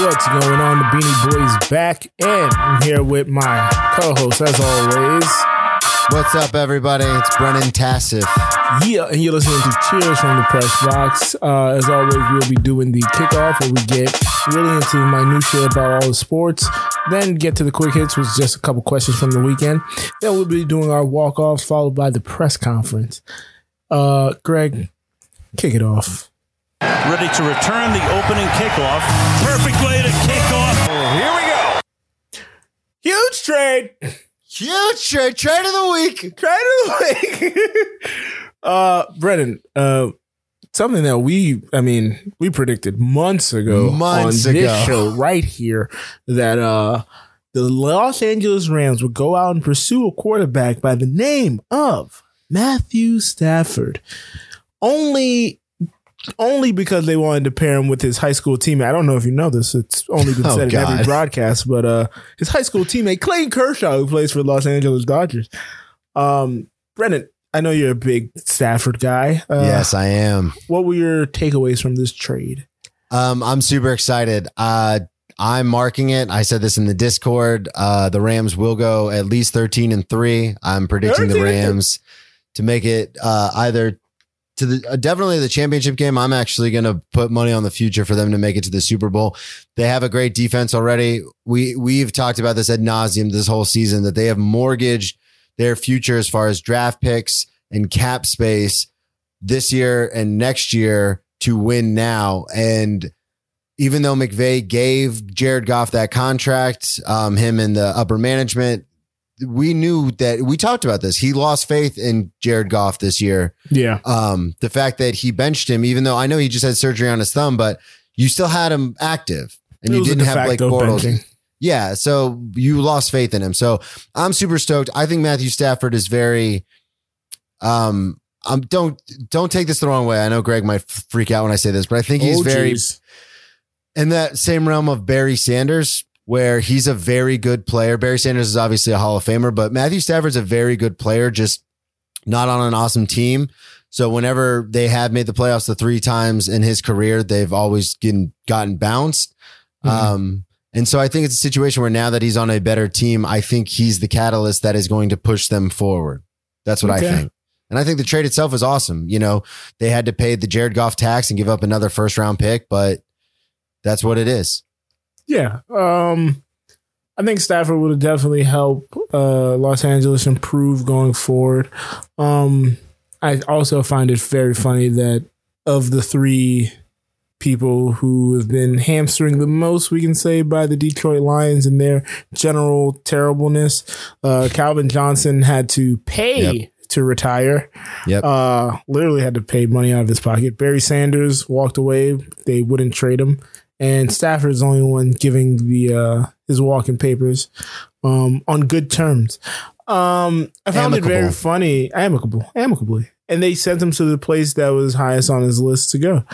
What's going on? The Beanie Boys back, and I'm here with my co-host, as always. What's up, everybody? It's Brennan Tassif. Yeah, and you're listening to Cheers from the Press Box. As always, we'll be doing the kickoff where we get really into the minutiae about all the sports. Then get to the quick hits, which is just a couple questions from the weekend. Then we'll be doing our walk-offs, followed by the press conference. Greg, kick it off. Ready to return the opening kickoff. Perfect way to kick off. Here we go. Huge trade. Huge trade. Trade of the week. Brennan, something that we predicted months ago. This show right here that the Los Angeles Rams would go out and pursue a quarterback by the name of Matthew Stafford. Only because they wanted to pair him with his high school teammate. I don't know if you know this. It's only been said in every broadcast, but his high school teammate, Clayton Kershaw, who plays for the Los Angeles Dodgers. Brennan, I know you're a big Stafford guy. Yes, I am. What were your takeaways from this trade? I'm super excited. I'm marking it. I said this in the Discord. The Rams will go at least 13-3. I'm predicting the Rams to make it either to the definitely the championship game. I'm actually going to put money on the future for them to make it to the Super Bowl. They have a great defense already. We've talked about this ad nauseum this whole season, that they have mortgaged their future as far as draft picks and cap space this year and next year to win now. And even though McVay gave Jared Goff that contract, him and the upper management, we knew that, we talked about this, he lost faith in Jared Goff this year. Yeah. The fact that he benched him, even though I know he just had surgery on his thumb, but you still had him active and you didn't have Blake Bortles. Benching. Yeah. So you lost faith in him. So I'm super stoked. I think Matthew Stafford is very, don't take this the wrong way. I know Greg might freak out when I say this, but I think he's very in that same realm of Barry Sanders, where he's a very good player. Barry Sanders is obviously a Hall of Famer, but Matthew Stafford's a very good player, just not on an awesome team. So whenever they have made the playoffs the three times in his career, they've always gotten bounced. Mm-hmm. And so I think it's a situation where now that he's on a better team, I think he's the catalyst that is going to push them forward. That's what I think. And I think the trade itself is awesome. You know, they had to pay the Jared Goff tax and give up another first round pick, but that's what it is. Yeah, I think Stafford would definitely help Los Angeles improve going forward. I also find it very funny that of the three people who have been hamstring the most, we can say, by the Detroit Lions and their general terribleness, Calvin Johnson had to pay to retire. Yep. Literally had to pay money out of his pocket. Barry Sanders walked away. They wouldn't trade him. And Stafford's the only one giving the his walking papers on good terms. I found it very funny. Amicably. And they sent him to the place that was highest on his list to go.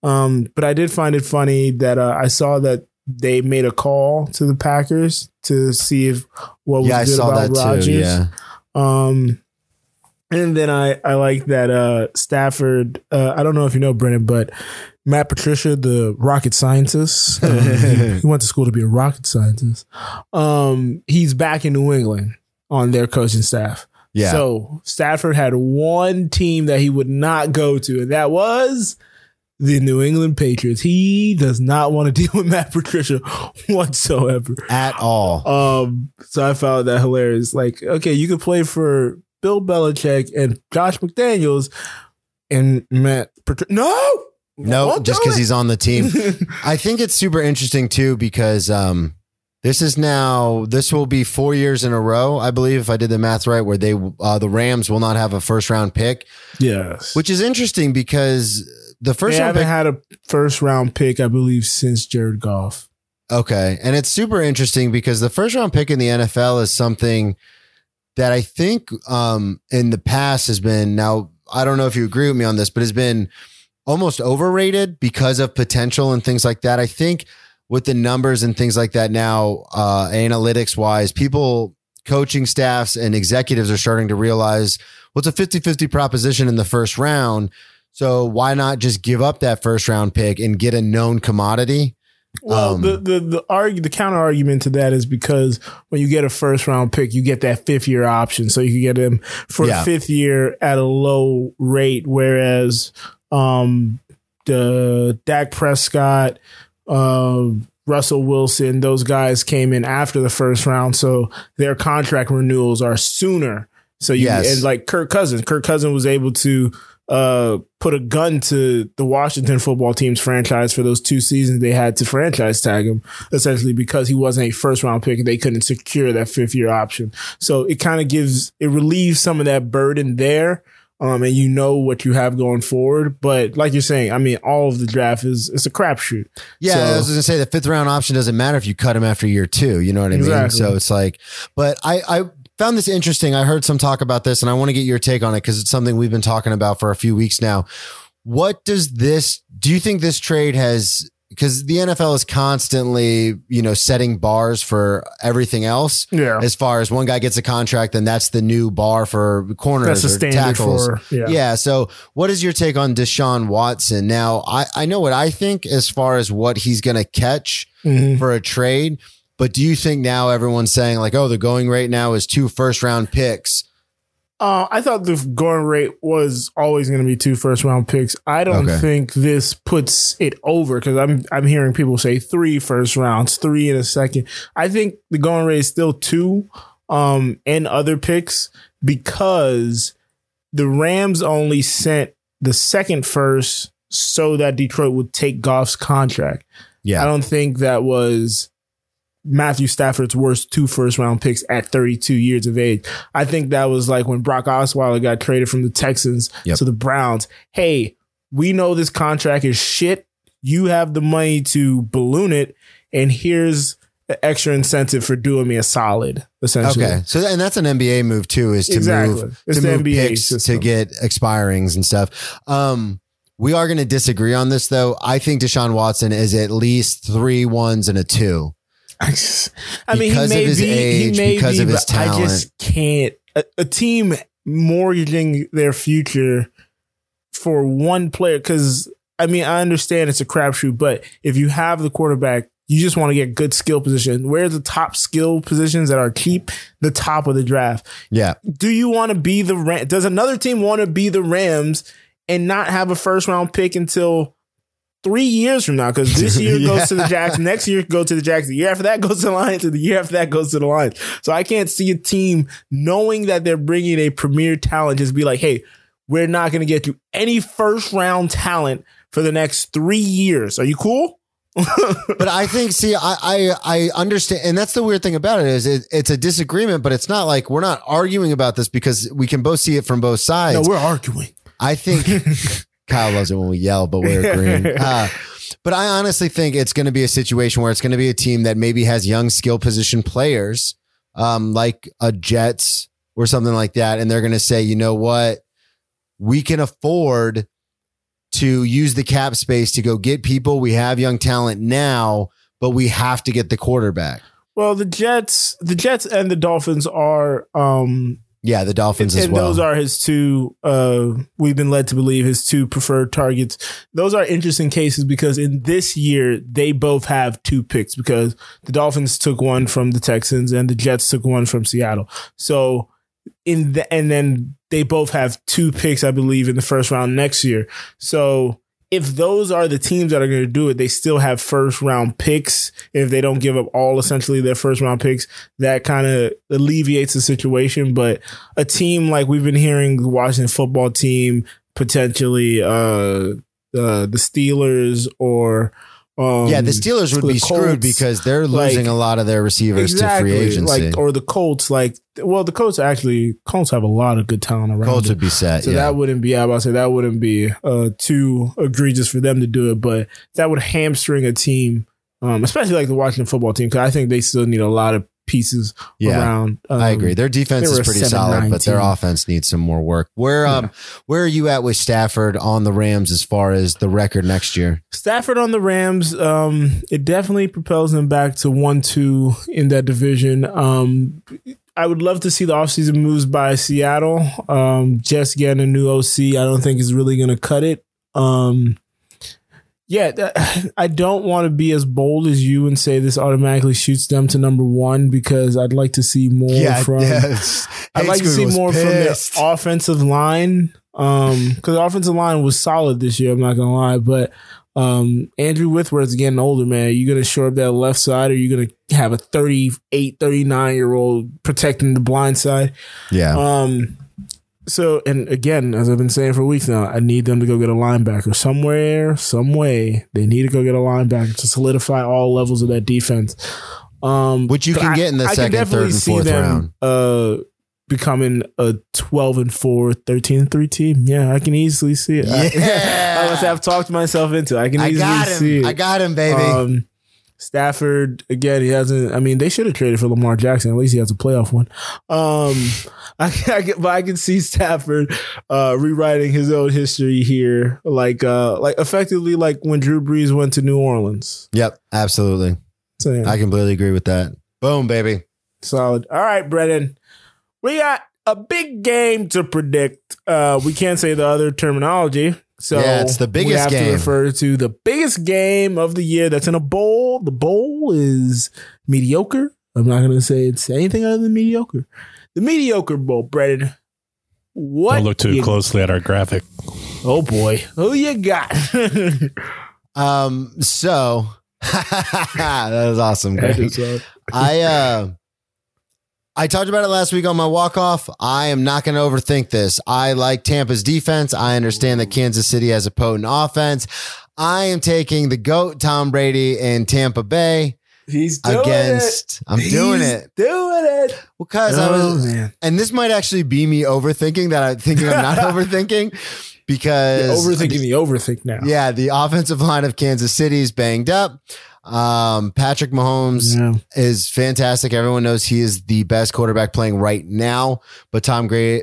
But I did find it funny that I saw that they made a call to the Packers to see if what was good about Rodgers. Yeah. And then I like that Stafford, I don't know if you know, Brennan, but Matt Patricia, the rocket scientist, he went to school to be a rocket scientist. He's back in New England on their coaching staff. Yeah. So Stafford had one team that he would not go to, and that was the New England Patriots. He does not want to deal with Matt Patricia whatsoever. At all. So I found that hilarious. Like, okay, you could play for Bill Belichick and Josh McDaniels and Matt Patricia. No, just because he's on the team. I think it's super interesting, too, because this will be 4 years in a row, I believe, if I did the math right, where they the Rams will not have a first round pick. Yes. Which is interesting because they haven't had a first round pick, I believe, since Jared Goff. Okay. And it's super interesting because the first round pick in the NFL is something that I think in the past has been, now, I don't know if you agree with me on this, but has been almost overrated because of potential and things like that. I think with the numbers and things like that now, analytics wise, people, coaching staffs and executives are starting to realize, well, it's a 50-50 proposition in the first round. So why not just give up that first round pick and get a known commodity? Well, the counter argument to that is because when you get a first round pick, you get that 5-year option, so you can get him for the 5th year at a low rate. Whereas the Dak Prescott, Russell Wilson, those guys came in after the first round, so their contract renewals are sooner. So you and like Kirk Cousins was able to put a gun to the Washington football team's franchise for those 2 seasons. They had to franchise tag him essentially because he wasn't a first round pick and they couldn't secure that 5-year option. So it kind of relieves some of that burden there. And you know what you have going forward. But like you're saying, I mean, all of the draft it's a crapshoot. Yeah, so, I was going to say the 5th round option doesn't matter if you cut him after year 2. You know what I mean? So it's like, but I found this interesting. I heard some talk about this and I want to get your take on it because it's something we've been talking about for a few weeks now. What do you think this trade has... Because the NFL is constantly, setting bars for everything else. Yeah. As far as one guy gets a contract, then that's the new bar for corners or tackles. So what is your take on Deshaun Watson? Now, I know what I think as far as what he's going to catch for a trade. But do you think now everyone's saying like, oh, the going rate now is 2 first-round picks? I thought the going rate was always going to be 2 first-round picks. I don't think this puts it over because I'm hearing people say 3 first rounds, 3 in a second. I think the going rate is still 2 and other picks because the Rams only sent the 2nd first so that Detroit would take Goff's contract. Yeah, I don't think that was Matthew Stafford's worst 2 first-round picks at 32 years of age. I think that was like when Brock Osweiler got traded from the Texans to the Browns. Hey, we know this contract is shit. You have the money to balloon it. And here's the extra incentive for doing me a solid, essentially. Okay. So, and that's an NBA move too, is to move NBA picks system to get expirings and stuff. We are going to disagree on this though. I think Deshaun Watson is at least 3 ones and a 2. I mean, because of his age, because of his talent. I just can't. A team mortgaging their future for one player, because, I mean, I understand it's a crapshoot, but if you have the quarterback, you just want to get good skill position. Where are the top skill positions that are cheap? The top of the draft. Yeah. Do you want to be the Rams? Does another team want to be the Rams and not have a first-round pick until 3 years from now? Because this year goes to the Jacks, next year goes to the Jacks, the year after that goes to the Lions, and the year after that goes to the Lions. So I can't see a team knowing that they're bringing a premier talent just be like, hey, we're not going to get you any first-round talent for the next 3 years. Are you cool? But I think, I understand. And that's the weird thing about it is it's a disagreement, but it's not like we're not arguing about this because we can both see it from both sides. No, we're arguing. I think... Kyle loves it when we yell, but we're agreeing. But I honestly think it's going to be a situation where it's going to be a team that maybe has young skill position players like a Jets or something like that. And they're going to say, you know what? We can afford to use the cap space to go get people. We have young talent now, but we have to get the quarterback. Well, the Jets and the Dolphins are the Dolphins as well. And those are his two, we've been led to believe, his two preferred targets. Those are interesting cases because in this year, they both have 2 picks because the Dolphins took one from the Texans and the Jets took one from Seattle. So and then they both have 2 picks, I believe, in the first round next year. So if those are the teams that are going to do it, they still have first round picks. If they don't give up all essentially their first round picks, that kind of alleviates the situation. But a team like we've been hearing, the Washington football team, potentially the Steelers or the Steelers would be screwed because they're losing a lot of their receivers to free agency. Or the Colts, the Colts Colts have a lot of good talent around. Colts would be set, so that wouldn't be. I would say that wouldn't be too egregious for them to do it, but that would hamstring a team, especially like the Washington football team, because I think they still need a lot of pieces around. I agree. Their defense is pretty solid, but their offense needs some more work. Where are you at with Stafford on the Rams as far as the record next year? Stafford on the Rams, it definitely propels them back to 1-2 in that division. I would love to see the offseason moves by Seattle. Just getting a new OC, I don't think is really going to cut it. Yeah, I don't want to be as bold as you and say this automatically shoots them to number one, because I'd like to see more I'd like to see more from their offensive line, because the offensive line was solid this year, I'm not going to lie, but Andrew Whitworth's getting older, man. Are you going to shore up that left side, or are you going to have a 38, 39-year-old protecting the blind side? Yeah. So, and again, as I've been saying for weeks now, I need them to go get a linebacker somewhere, some way. They need to go get a linebacker to solidify all levels of that defense. Which you can get in the second, third, and fourth round. Becoming a 12-4, 13-3 team. Yeah, I can easily see it. Yeah. I must have talked myself into it. I can easily see it. I got him, baby. Stafford, again, he hasn't. I mean, they should have traded for Lamar Jackson. At least he has a playoff one. But I can see Stafford rewriting his own history here, like effectively, like when Drew Brees went to New Orleans. Yep, absolutely. So, yeah. I completely agree with that. Boom, baby. Solid. All right, Brennan, we got a big game to predict. We can't say the other terminology. So yeah, it's the biggest game. To refer to the biggest game of the year that's in a bowl. The bowl is mediocre. I'm not going to say it's anything other than mediocre. The mediocre bowl, Brennan. What? Don't look too closely at our graphic. Oh boy, who you got? So that was awesome, Greg. I talked about it last week on my walk-off. I am not going to overthink this. I like Tampa's defense. I understand that Kansas City has a potent offense. I am taking the GOAT, Tom Brady, in Tampa Bay. He's doing it. Because and this might actually be me overthinking that I'm thinking I'm not overthinking. Because you're overthinking the overthink now. Yeah, the offensive line of Kansas City is banged up. Patrick Mahomes is fantastic. Everyone knows he is the best quarterback playing right now, but Tom Brady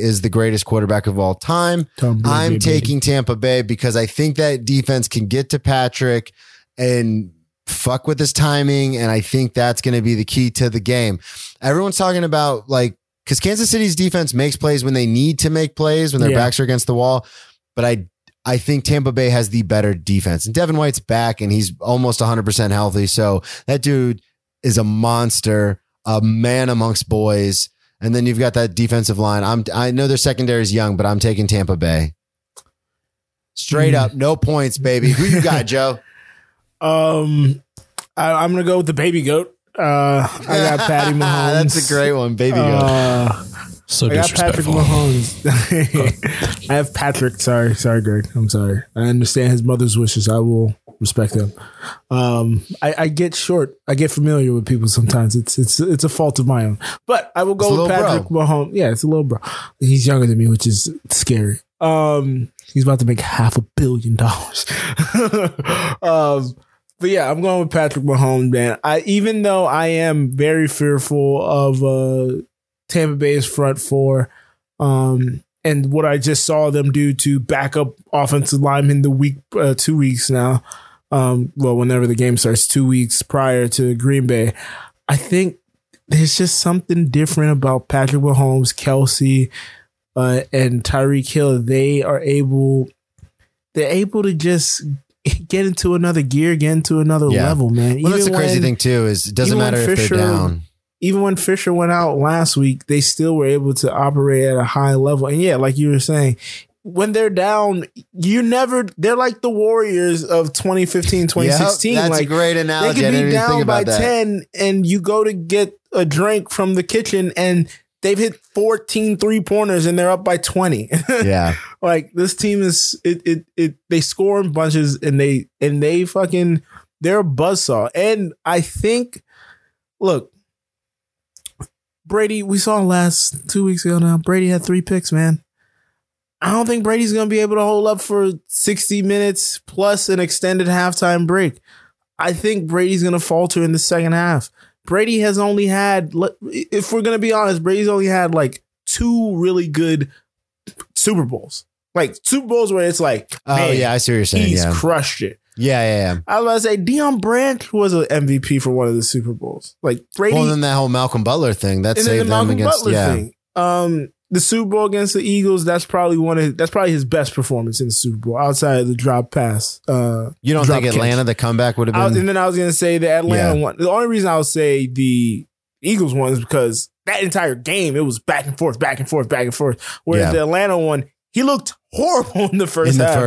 is the greatest quarterback of all time. I'm taking Tampa Bay because I think that defense can get to Patrick and fuck with his timing, and I think that's going to be the key to the game. Everyone's talking about, like, because Kansas City's defense makes plays when they need to make plays, when their backs are against the wall, but I think Tampa Bay has the better defense, and Devin White's back and he's almost 100% healthy. So that dude is a monster, a man amongst boys. And then you've got that defensive line. I know their secondary is young, but I'm taking Tampa Bay straight up. No points, baby. Who you got, Joe? I'm going to go with the baby goat. I got Patty Mahomes. That's a great one. Baby goat. So I got Patrick Mahomes. I have Patrick. Sorry, Greg. I'm sorry. I understand his mother's wishes. I will respect them. I get short. I get familiar with people sometimes. It's a fault of my own. But I will go with Patrick Mahomes. Yeah, it's a little bro. He's younger than me, which is scary. He's about to make $500 million. But yeah, I'm going with Patrick Mahomes, man. Even though I am very fearful of Tampa Bay's front four, and what I just saw them do to backup offensive linemen the week 2 weeks now, whenever the game starts, 2 weeks prior to Green Bay, I think there's just something different about Patrick Mahomes, Kelsey, and Tyreek Hill. They're able to just get into another gear, get into another level, man. Well, that's the crazy thing too, is it doesn't matter if they're down. Even when Fisher went out last week, they still were able to operate at a high level. And yeah, like you were saying, when they're down, they're like the Warriors of 2015, 2016. Yep, that's a great analogy. They could be down by 10 and you go to get a drink from the kitchen and they've hit 14 three-pointers and they're up by 20. Yeah. Like, this team is, they score in bunches and they're a buzzsaw. And I think, look, Brady, we saw last 2 weeks ago now, Brady had 3 picks, man. I don't think Brady's going to be able to hold up for 60 minutes plus an extended halftime break. I think Brady's going to falter in the second half. Brady has only had, if we're going to be honest, Brady's only had like 2 really good Super Bowls. Like Super Bowls where it's like, man, oh yeah, I see what you're saying. He's crushed it. Yeah. I was about to say, Deion Branch was an MVP for one of the Super Bowls. Like Brady. Well, then that whole Malcolm Butler thing. That saved them against, yeah. the Super Bowl against the Eagles, that's probably his best performance in the Super Bowl outside of the drop pass. You don't think Atlanta catch. The comeback would have been? I was going to say the Atlanta one. The only reason I would say the Eagles one is because that entire game it was back and forth. Whereas the Atlanta one, he looked horrible in the first half. And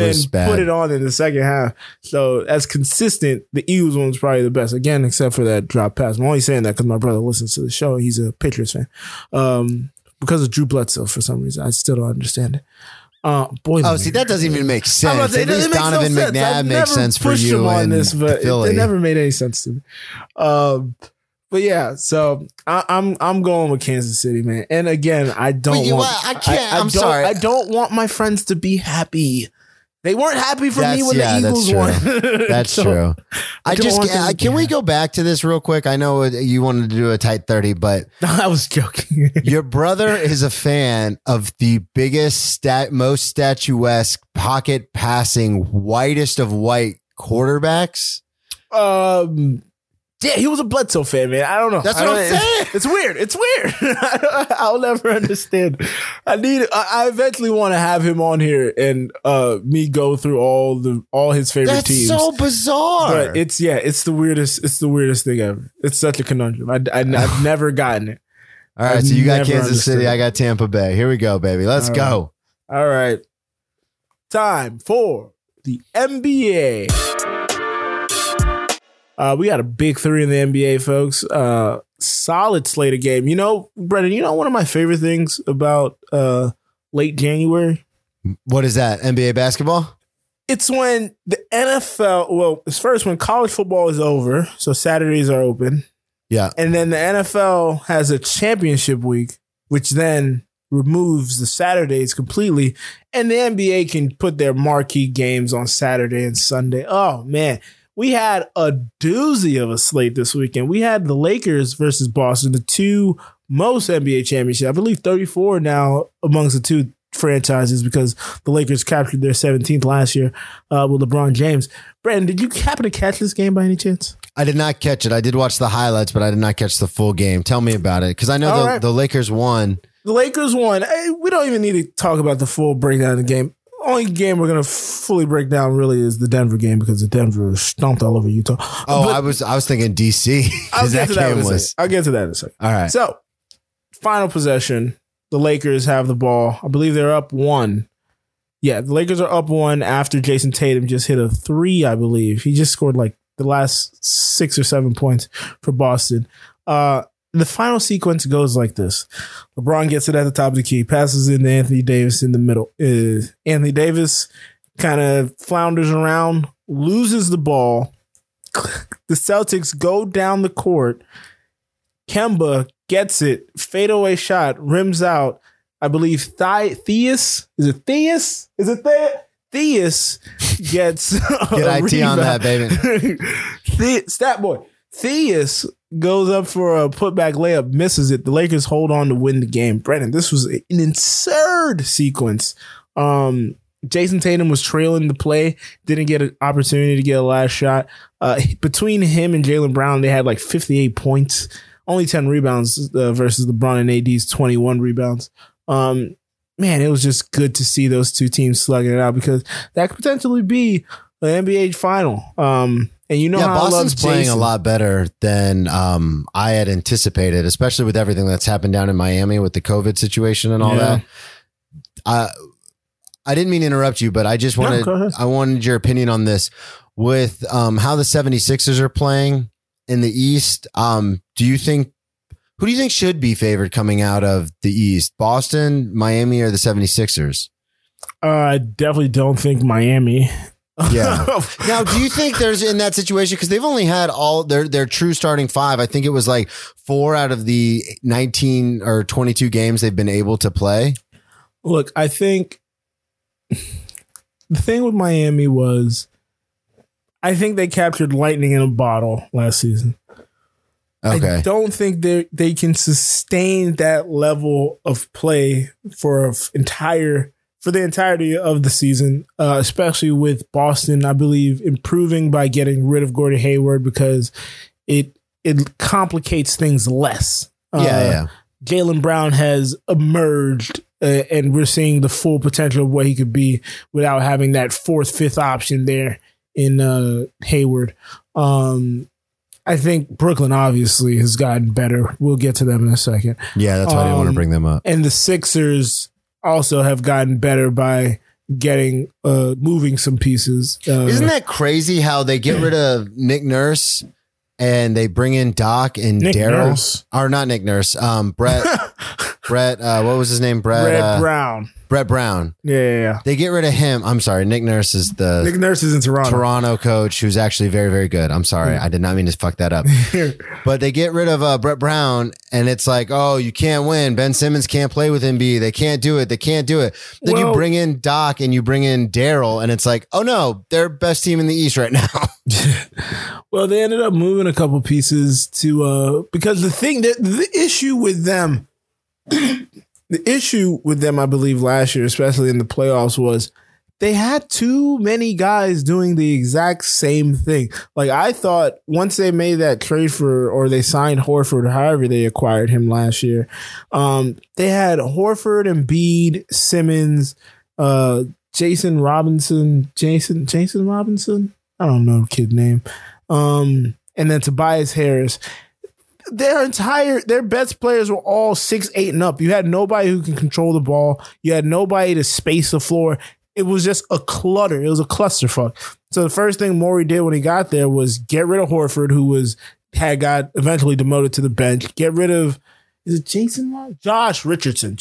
it was bad. Put it on in the second half. So as consistent, the Eagles one was probably the best again, except for that drop pass. I'm only saying that because my brother listens to the show. He's a Patriots fan. Because of Drew Bledsoe, for some reason, I still don't understand it. That doesn't even make sense. Donovan McNabb makes sense for you on this, but it never made any sense to me. I'm going with Kansas City, man. And again, I don't want my friends to be happy. They weren't happy for me when the Eagles won. That's true. Can we go back to this real quick? I know you wanted to do a tight 30, but I was joking. Your brother is a fan of the biggest, most statuesque, pocket passing, whitest of white quarterbacks. Yeah, he was a Bledsoe fan, man. I don't know. That's what I'm saying. It's weird. I'll never understand. I eventually want to have him on here and me go through all his favorite teams. That's so bizarre. But it's the weirdest thing ever. It's such a conundrum. I've never gotten it. All right, so you got Kansas City. I got Tampa Bay. Here we go, baby. Let's go. All right. Time for the NBA. We got a big three in the NBA, folks. Solid slate of game. You know, Brennan, one of my favorite things about late January? What is that? NBA basketball? It's when the NFL, it's first when college football is over, so Saturdays are open. Yeah. And then the NFL has a championship week, which then removes the Saturdays completely, and the NBA can put their marquee games on Saturday and Sunday. Oh, man. We had a doozy of a slate this weekend. We had the Lakers versus Boston, the two most NBA championships. I believe 34 now amongst the two franchises because the Lakers captured their 17th last year with LeBron James. Brandon, did you happen to catch this game by any chance? I did not catch it. I did watch the highlights, but I did not catch the full game. Tell me about it because I know the Lakers won. The Lakers won. We don't even need to talk about the full breakdown of the game. Only game we're gonna fully break down really is the Denver game because the Denver stomped all over Utah. Oh, but I was thinking DC. I'll get to that in a second. All right. So, final possession. The Lakers have the ball. I believe they're up one. Yeah, the Lakers are up one after Jason Tatum just hit a three. I believe he just scored like the last 6 or 7 points for Boston. The final sequence goes like this. LeBron gets it at the top of the key, passes it to Anthony Davis in the middle. Anthony Davis kind of flounders around, loses the ball. The Celtics go down the court. Kemba gets it, fadeaway shot, rims out. I believe Theis. Theis gets get IT on that, baby. Stat boy. Theis goes up for a putback layup, misses it. The Lakers hold on to win the game. Brennan, this was an absurd sequence. Jason Tatum was trailing the play, didn't get an opportunity to get a last shot. Between him and Jaylen Brown, they had like 58 points, only 10 rebounds versus LeBron and AD's 21 rebounds. Man, it was just good to see those two teams slugging it out because that could potentially be an NBA final. And how Boston's playing a lot better than I had anticipated, especially with everything that's happened down in Miami with the COVID situation and all that. I didn't mean to interrupt you, but I just wanted your opinion on this with how the 76ers are playing in the East. Who do you think should be favored coming out of the East, Boston, Miami, or the 76ers? I definitely don't think Miami. Yeah. Now, do you think there's in that situation because they've only had all their true starting five? I think it was like 4 out of the 19 or 22 games they've been able to play. Look, I think the thing with Miami was I think they captured lightning in a bottle last season. Okay. I don't think they can sustain that level of play for the entirety of the season, especially with Boston, I believe, improving by getting rid of Gordon Hayward because it complicates things less. Jaylen Brown has emerged, and we're seeing the full potential of what he could be without having that fourth, fifth option there in Hayward. I think Brooklyn obviously has gotten better. We'll get to them in a second. Yeah, that's why I didn't want to bring them up. And the Sixers also have gotten better by getting moving some pieces. Isn't that crazy how they get rid of Nick Nurse and they bring in Doc and Daryl? Or not Nick Nurse. Brett, what was his name? Brett Brown. Brett Brown. Yeah. They get rid of him. I'm sorry. Nick Nurse is in Toronto coach who's actually very, very good. I'm sorry. I did not mean to fuck that up. But they get rid of Brett Brown, and it's like, oh, you can't win. Ben Simmons can't play with Embiid. They can't do it. Then you bring in Doc and you bring in Daryl, and it's like, oh no, they're best team in the East right now. Well, they ended up moving a couple pieces to because the issue with them, I believe, last year, especially in the playoffs, was they had too many guys doing the exact same thing. Like, I thought once they made that trade they signed Horford, however they acquired him last year, they had Horford, Embiid, Simmons, Jason Robinson. I don't know kid name. And then Tobias Harris. Their best players were all 6'8" and up. You had nobody who can control the ball. You had nobody to space the floor. It was just a clutter. It was a clusterfuck. So the first thing Morey did when he got there was get rid of Horford, who got eventually demoted to the bench. Get rid of Josh Richardson.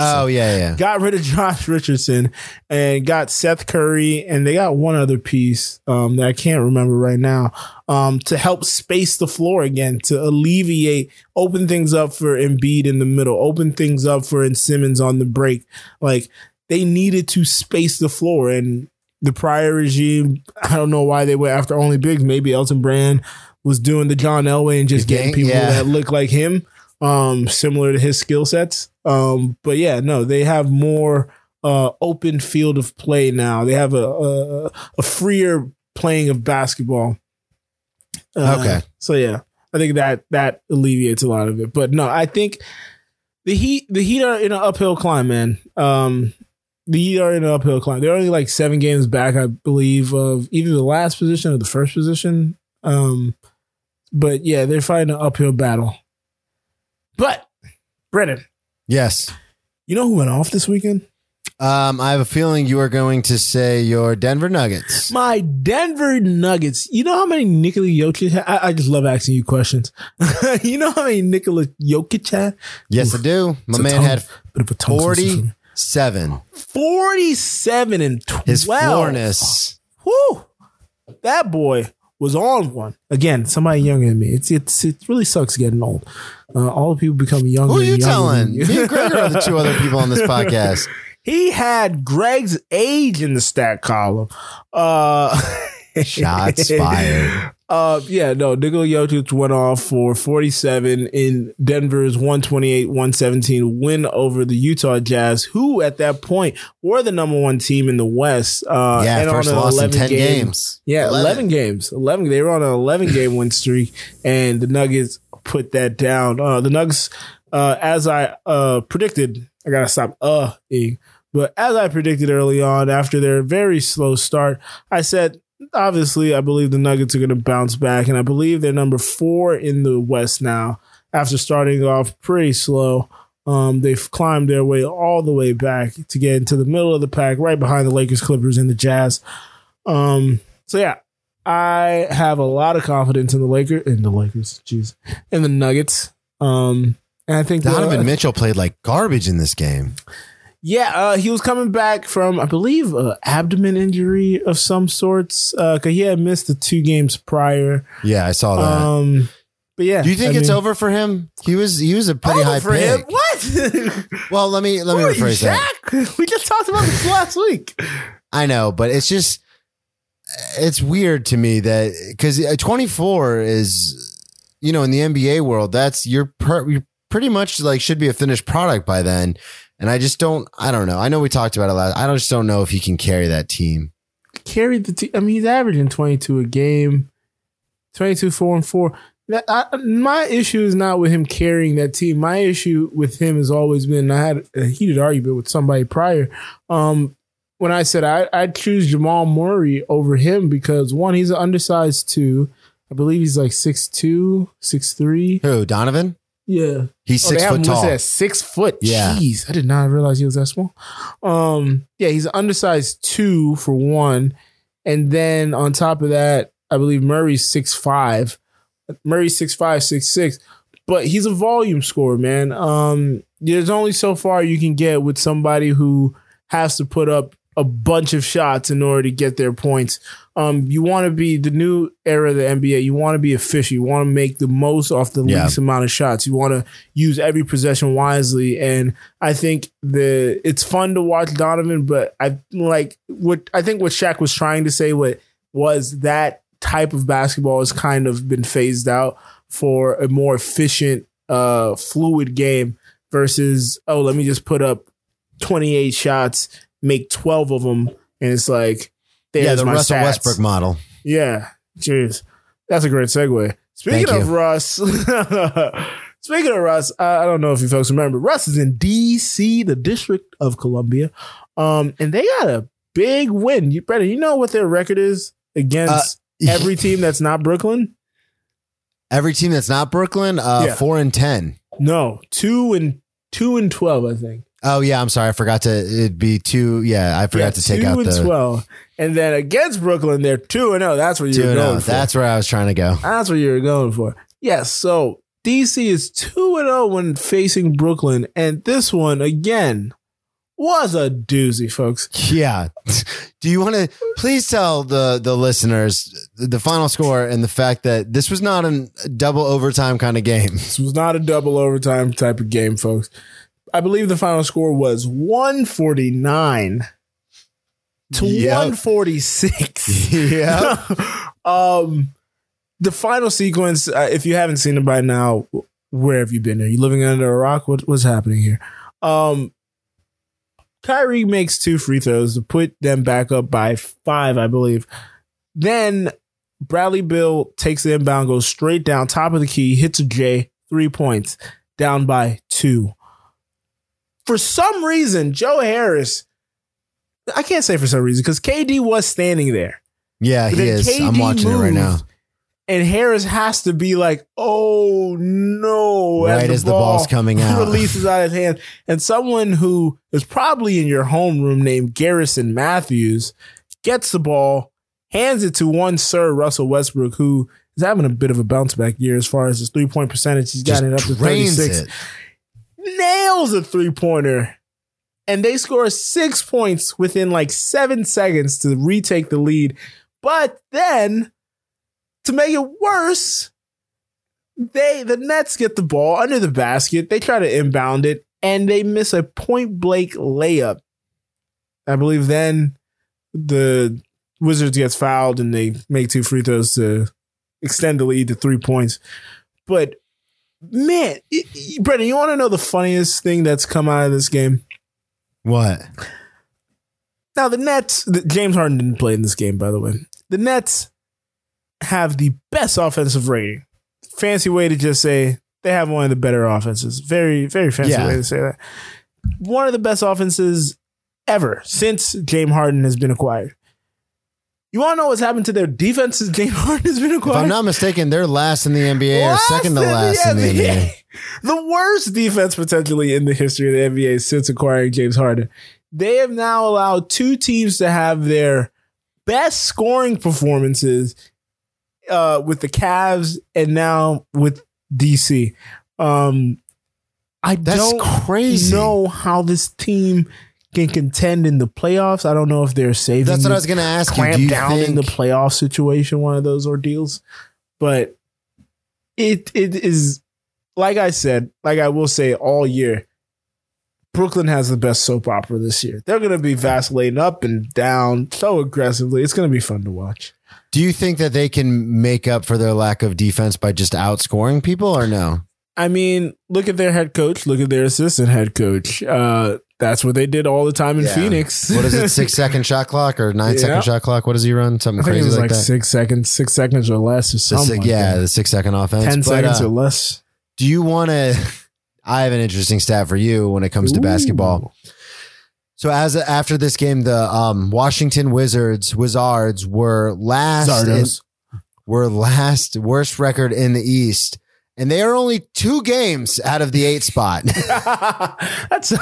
Oh yeah. Got rid of Josh Richardson and got Seth Curry, and they got one other piece that I can't remember right now to help space the floor again, to alleviate, open things up for Embiid in the middle, open things up for Simmons on the break. Like, they needed to space the floor, and the prior regime, I don't know why they went after only bigs. Maybe Elton Brand was doing the John Elway and just getting people that look like him. Similar to his skill sets. But yeah, no, they have more open field of play now. They have a freer playing of basketball. Okay. So yeah, I think that alleviates a lot of it. But no, I think the Heat are in an uphill climb, man. The Heat are in an uphill climb. They're only like 7 games back, I believe, of either the last position or the first position. But yeah, they're fighting an uphill battle. But, Brennan. Yes. You know who went off this weekend? I have a feeling you are going to say your Denver Nuggets. My Denver Nuggets. You know how many Nikola Jokic had? I just love asking you questions. You know how many Nikola Jokic had? Yes, oof, I do. My man had 47. 47 and 12. His floorness. Woo! That boy was on one. Again, somebody younger than me. It really sucks getting old. All the people become younger. Who are you telling? You and Greg are the 2 other people on this podcast. He had Greg's age in the stat column. Shots fired. Nikola Jokic went off for 47 in Denver's 128-117 win over the Utah Jazz, who at that point were the number 1 team in the West. And first on an loss 11 in 10 games. Yeah, 11 games. 11. They were on an 11-game win streak, and the Nuggets put that down. The Nuggets, as I predicted, I gotta stop but as I predicted early on, after their very slow start, I said, obviously, I believe the Nuggets are going to bounce back, and I believe they're number 4 in the West now. After starting off pretty slow, they've climbed their way all the way back to get into the middle of the pack, right behind the Lakers, Clippers, and the Jazz. So yeah, I have a lot of confidence in the Nuggets. And I think Donovan Mitchell played like garbage in this game. Yeah, he was coming back from, I believe, an abdomen injury of some sorts. Because he had missed the 2 games prior. Yeah, I saw that. But yeah, do you think over for him? He was a pretty high pick. Him? What? Well, let me rephrase that. We just talked about this last week. I know, but it's weird to me that because 24 is, in the NBA world, that's you're pretty much like should be a finished product by then. And I don't know. I know we talked about it last. I just don't know if he can carry that team. He's averaging 22 a game, 22, 4 and 4. My issue is not with him carrying that team. My issue with him has always been, I had a heated argument with somebody prior. When I said I'd choose Jamal Murray over him because, one, he's an undersized two. I believe he's like 6'2", 6'3". Who, Donovan? Yeah. He's 6 foot tall. At 6 foot. Yeah. Jeez, I did not realize he was that small. Yeah, he's an undersized two for one. And then on top of that, I believe Murray's 6'5". Murray's 6'5", 6'6". But he's a volume scorer, man. There's only so far you can get with somebody who has to put up a bunch of shots in order to get their points. You want to be the new era of the NBA. You want to be efficient. You want to make the most off the least amount of shots. You want to use every possession wisely. And I think it's fun to watch Donovan, but I think what Shaq was trying to say was that type of basketball has kind of been phased out for a more efficient, fluid game versus, oh, let me just put up 28 shots, make 12 of them, and it's like, the Russell Westbrook model. Yeah, cheers. That's a great segue. Speaking of Russ, I don't know if you folks remember, Russ is in D.C., the District of Columbia, and they got a big win. Brennan, you know what their record is against every team that's not Brooklyn? 4-10. No, 2-12, I think. Oh, yeah, I'm sorry. I forgot to take out the... 2-12. And then against Brooklyn, they're 2-0. That's where you were going for. That's where I was trying to go. That's what you were going for. Yes, so DC is 2-0 when facing Brooklyn. And this one, again, was a doozy, folks. Yeah. Do you want to... Please tell the listeners the final score and the fact that this was not a double overtime kind of game. This was not a double overtime type of game, folks. I believe the final score was 149 to 146. Yeah. The final sequence, if you haven't seen it by now, where have you been? Are you living under a rock? What's happening here? Kyrie makes two free throws to put them back up by 5, I believe. Then Bradley Beal takes the inbound, goes straight down, top of the key, hits a J, 3 points, down by 2. For some reason, Joe Harris, I can't say for some reason, because KD was standing there. Yeah, he is. KD I'm watching it right now. And Harris has to be like, oh, no. Right as the ball's coming out. He releases out of his hand. And someone who is probably in your homeroom named Garrison Matthews gets the ball, hands it to one Sir Russell Westbrook, who is having a bit of a bounce back year as far as his 3-point percentage. He's gotten it up to 36. Nails a 3-pointer, and they score 6 points within like 7 seconds to retake the lead. But then, to make it worse, the Nets get the ball under the basket. They try to inbound it, and they miss a point-blank layup. I believe then the Wizards gets fouled, and they make 2 free throws to extend the lead to 3 points. But man, Brennan, you want to know the funniest thing that's come out of this game? What? Now, the Nets... James Harden didn't play in this game, by the way. The Nets have the best offensive rating. Fancy way to just say they have one of the better offenses. Very, very fancy way to say that. One of the best offenses ever since James Harden has been acquired. You want to know what's happened to their defense since James Harden has been acquired? If I'm not mistaken, they're last in the NBA or second to last in the NBA. The worst defense potentially in the history of the NBA since acquiring James Harden. They have now allowed 2 teams to have their best scoring performances with the Cavs and now with DC. I don't know how this team can contend in the playoffs. I don't know if they're saving. That's what I was going to ask you. Clamp down in the playoff situation, one of those ordeals. But it is, like I said, like I will say all year, Brooklyn has the best soap opera this year. They're going to be vacillating up and down so aggressively. It's going to be fun to watch. Do you think that they can make up for their lack of defense by just outscoring people or no? I mean, look at their head coach. Look at their assistant head coach. That's what they did all the time in Phoenix. What is it? 6 second shot clock or 9 second shot clock? What does he run? Something crazy like that. 6 seconds or less or something. The 6 second offense. 10 seconds or less. Do you want to? I have an interesting stat for you when it comes to basketball. So after this game, the Washington Wizards were last worst record in the East. And they are only 2 games out of the 8 spot. That's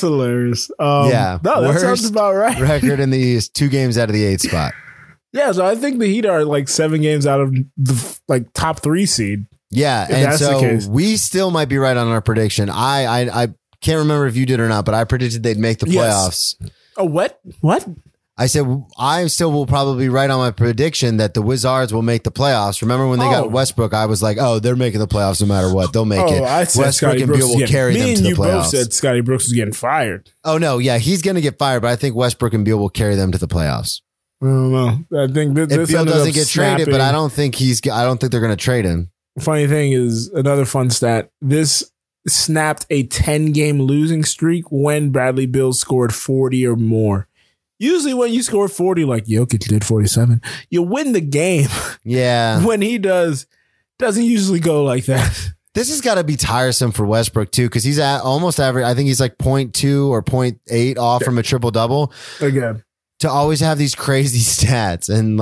hilarious. That sounds about right. Record in the East, 2 games out of the 8 spot. Yeah, so I think the Heat are like 7 games out of the top 3 seed. Yeah, and so we still might be right on our prediction. I can't remember if you did or not, but I predicted they'd make the playoffs. Yes. Oh, what? I said, I still will probably be right on my prediction that the Wizards will make the playoffs. Remember when they got Westbrook, I was like, oh, they're making the playoffs no matter what. They'll make it. I said Westbrook and Beal will carry them to the playoffs. Me and you both said Scotty Brooks is getting fired. Oh, no. Yeah, he's going to get fired, but I think Westbrook and Beal will carry them to the playoffs. I don't know. I think if Beal doesn't get traded, but I don't think they're going to trade him. Funny thing is, another fun stat, this snapped a 10-game losing streak when Bradley Beal scored 40 or more. Usually when you score 40, like Jokic did 47, you win the game. Yeah. When he doesn't usually go like that. This has got to be tiresome for Westbrook, too, because he's at almost average. I think he's like 0.2 or 0.8 off from a triple-double. Again. To always have these crazy stats and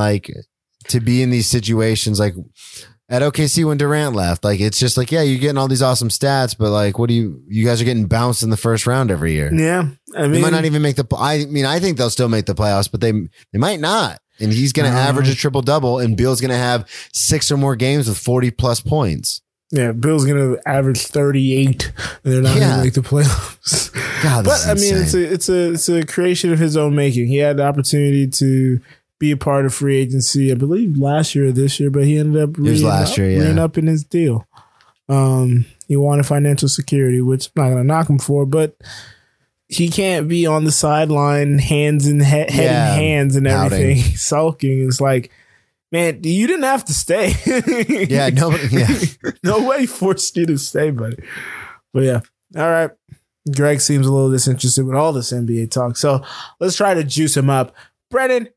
to be in these situations at OKC when Durant left. It's just you're getting all these awesome stats, but what do you guys are getting bounced in the first round every year. Yeah. I mean, they might not even make I think they'll still make the playoffs, but they might not. And he's going to average a triple double, and Beal's going to have 6 or more games with 40 plus points. Yeah. Beal's going to average 38. And they're not going to make the playoffs. God, but I mean, it's a creation of his own making. He had the opportunity to be a part of free agency, I believe last year or this year, but he ended up reeing up in his deal. He wanted financial security, which I'm not going to knock him for, but he can't be on the sideline, head in hands and everything, sulking. It's man, you didn't have to stay. Nobody forced you to stay, buddy. But yeah, all right. Greg seems a little disinterested with all this NBA talk, so let's try to juice him up. Brennan,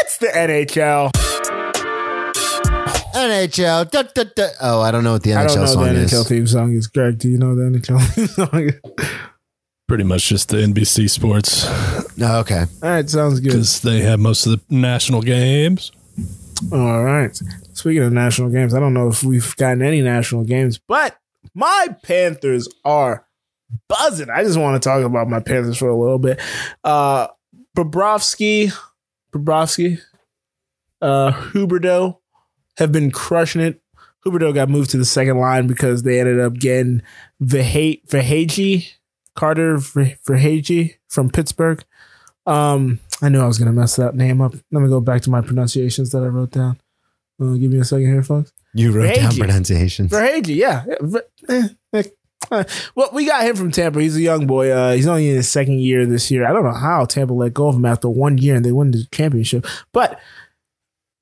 it's the NHL. NHL. Da, da, da. Oh, I don't know what the NHL song is. I don't know what the NHL theme song is. Greg, do you know the NHL theme song? Pretty much just the NBC Sports. Oh, okay. All right, sounds good. Because they have most of the national games. All right. Speaking of national games, I don't know if we've gotten any national games, but my Panthers are buzzing. I just want to talk about my Panthers for a little bit. Bobrovsky, Huberdeau have been crushing it. Huberdeau got moved to the second line because they ended up getting Carter Verhaeghe from Pittsburgh. I knew I was going to mess that name up. Let me go back to my pronunciations that I wrote down. Give me a second here, folks. You wrote down pronunciations. Verhaeghe, yeah. Well, we got him from Tampa. He's a young boy. He's only in his second year this year. I don't know how Tampa let go of him after 1 year and they won the championship. But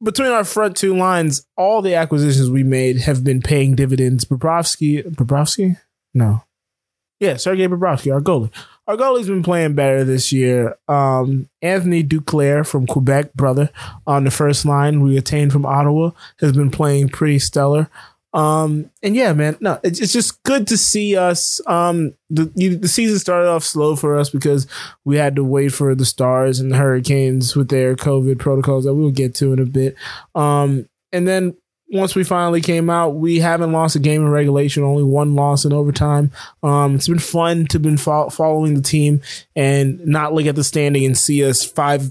between our front two lines, all the acquisitions we made have been paying dividends. Bobrovsky? No. Yeah, Sergei Bobrovsky, our goalie. Our goalie's been playing better this year. Anthony Duclair from Quebec, brother, on the first line we attained from Ottawa, has been playing pretty stellar. And yeah, man, no, it's just good to see us. The season started off slow for us because we had to wait for the Stars and the Hurricanes with their COVID protocols that we'll get to in a bit. And then once we finally came out, we haven't lost a game in regulation, only one loss in overtime. It's been fun to been following the team and not look at the standing and see us 5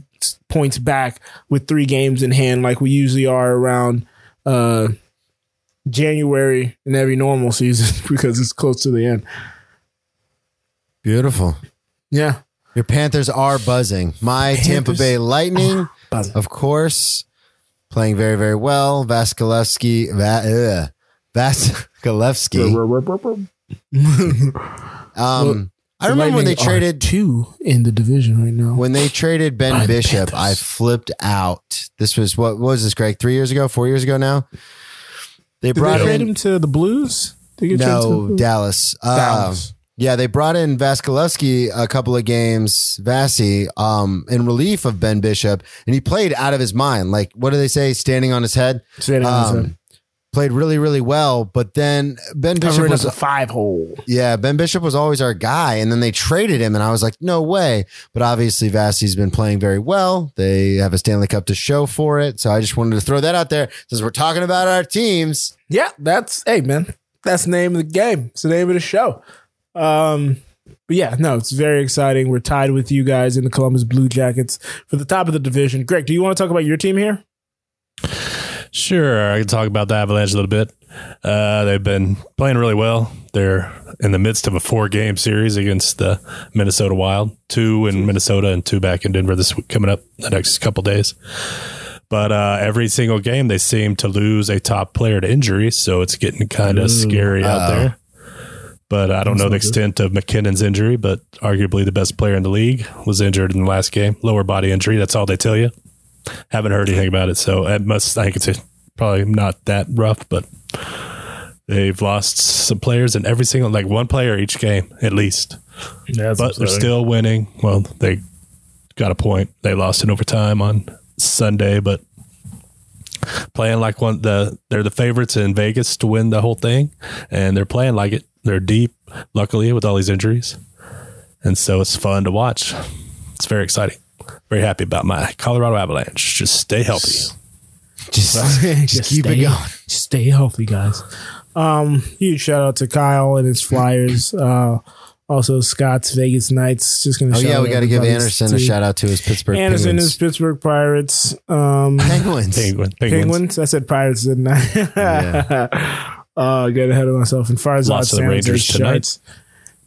points back with 3 games in hand, like we usually are around, January in every normal season because it's close to the end. Beautiful. Yeah. Your Panthers are buzzing. My Panthers. Tampa Bay Lightning, of course, playing very, very well. Vasilevskiy. I remember when they traded 2 in the division right now. When they traded Ben Bishop, I flipped out. This was, what was this, Greg? 3 years ago, 4 years ago now? They brought him to the Blues? Dallas. Dallas. Yeah, they brought in Vasilevskiy a couple of games, in relief of Ben Bishop, and he played out of his mind. Like, what do they say? Standing on his head. Played really, really well, but then Ben Bishop was a 5-hole. Yeah, Ben Bishop was always our guy, and then they traded him, and I was like, no way. But obviously, Vasi's been playing very well. They have a Stanley Cup to show for it, so I just wanted to throw that out there since we're talking about our teams. Yeah, that's the name of the game. It's the name of the show. But yeah, no, it's very exciting. We're tied with you guys in the Columbus Blue Jackets for the top of the division. Greg, do you want to talk about your team here? Sure, I can talk about the Avalanche a little bit. They've been playing really well. They're in the midst of a 4-game series against the Minnesota Wild, 2 in Minnesota and 2 back in Denver this week, coming up the next couple days. But every single game, they seem to lose a top player to injury, so it's getting kind of scary out there. But I don't know the extent of McKinnon's injury, but arguably the best player in the league was injured in the last game. Lower body injury, that's all they tell you. Haven't heard anything about it, so I think it's probably not that rough, but they've lost some players in every single, like one player each game, at least. Yeah, but upsetting. They're still winning. Well, they got a point. They lost in overtime on Sunday, but playing like they're the favorites in Vegas to win the whole thing, and they're playing like it. They're deep, luckily, with all these injuries. And so it's fun to watch. It's very exciting. Very happy about my Colorado Avalanche. Just stay healthy. Just keep it going. Stay healthy, guys. Huge shout out to Kyle and his Flyers. Also, Scott's Vegas Knights. Just gonna. Oh, yeah, we got to give Anderson a shout out to his Pittsburgh Penguins. Anderson is Pittsburgh Pirates. Penguins. I said Pirates, didn't I? Yeah. Get ahead of myself. And Farzad Sanders is Sharks.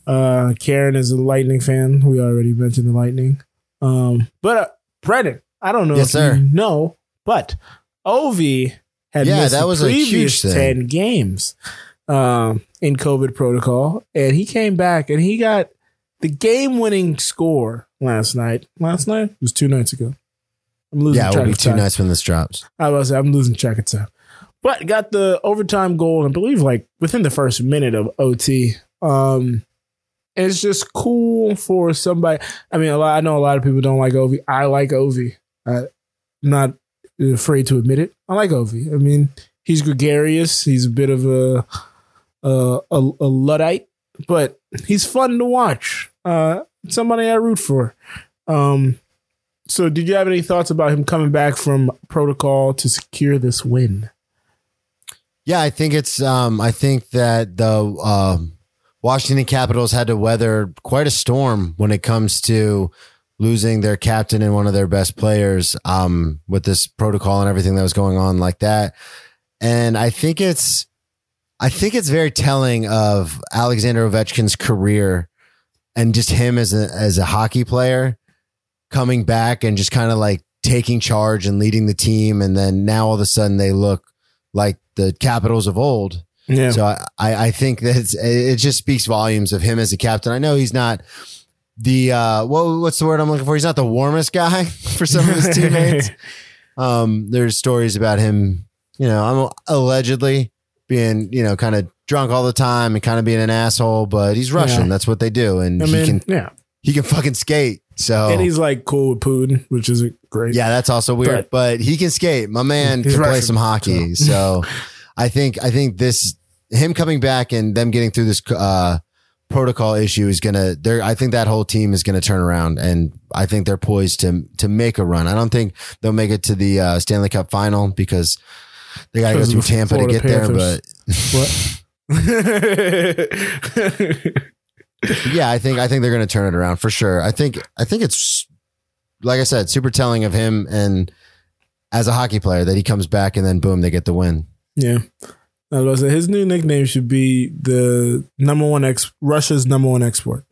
Karen is a Lightning fan. We already mentioned the Lightning. But Brennan, I don't know you know, but Ovi had missed the previous 10 games in COVID protocol, and he came back and he got the game-winning score last night. Last night? It was 2 nights ago. I'm losing track of time. Yeah, it will be 2 nights when this drops. I was I'm losing track of time. But got the overtime goal, I believe, like within the first minute of OT. It's just cool for somebody. I mean, I know a lot of people don't like Ovi. I like Ovi. I'm not afraid to admit it. I like Ovi. I mean, he's gregarious. He's a bit of a Luddite, but he's fun to watch. Somebody I root for. So did you have any thoughts about him coming back from protocol to secure this win? Yeah, I think it's. I think that the Washington Capitals had to weather quite a storm when it comes to losing their captain and one of their best players with this protocol and everything that was going on like that. And I think it's very telling of Alexander Ovechkin's career and just him as a hockey player coming back and just kind of like taking charge and leading the team, and then now all of a sudden they look like the Capitals of old. Yeah. So I think that it just speaks volumes of him as a captain. I know he's not the, what's the word I'm looking for? He's not the warmest guy for some of his teammates. There's stories about him, you know, allegedly being, you know, kind of drunk all the time and kind of being an asshole, but he's Russian. Yeah. That's what they do. And he can fucking skate. So, and he's like cool with Putin, which is great. Yeah, that's also weird, but he can skate. My man can play some hockey. So I think this, him coming back and them getting through this protocol issue is I think that whole team is going to turn around, and I think they're poised to make a run. I don't think they'll make it to the Stanley Cup final because they got to go through Tampa to get there. But what? Yeah, I think they're going to turn it around for sure. I think it's, like I said, super telling of him and as a hockey player that he comes back and then boom, they get the win. Yeah, I was gonna say his new nickname should be the Russia's #1 export.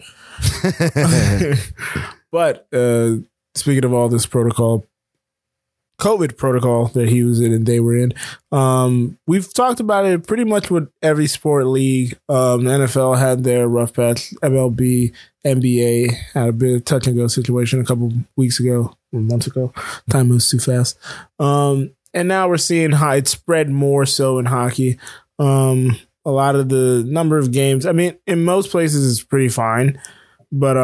But speaking of all this protocol, COVID protocol that he was in and they were in. We've talked about it pretty much with every sport league. The NFL had their rough patch. MLB, NBA had a bit of touch and go situation a couple weeks ago, months ago. Time moves too fast. And now we're seeing how it's spread more so in hockey. A lot of the number of games, I mean, in most places it's pretty fine. But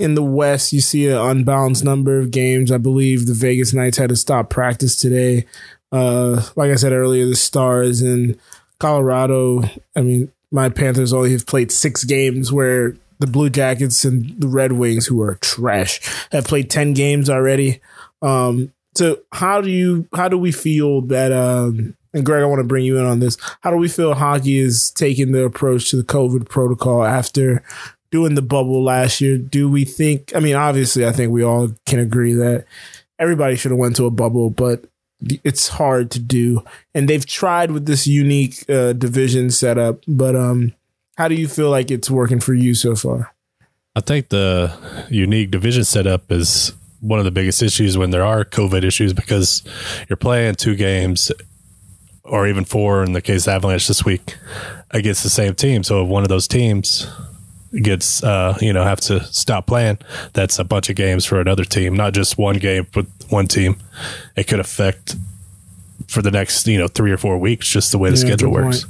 in the West, you see an unbalanced number of games. I believe the Vegas Knights had to stop practice today. Like I said earlier, the Stars in Colorado, I mean, my Panthers only have played 6 games, where the Blue Jackets and the Red Wings, who are trash, have played 10 games already. So how do we feel that and Greg, I want to bring you in on this. How do we feel hockey is taking the approach to the COVID protocol after doing the bubble last year? Do we think, I mean, obviously, I think we all can agree that everybody should have went to a bubble, but it's hard to do. And they've tried with this unique division setup, but how do you feel like it's working for you so far? I think the unique division setup is one of the biggest issues when there are COVID issues, because you're playing 2 games or even 4 in the case of Avalanche this week against the same team. So if one of those teams gets have to stop playing, that's a bunch of games for another team, not just one game with one team. It could affect for the next 3 or 4 weeks, just the way the schedule works.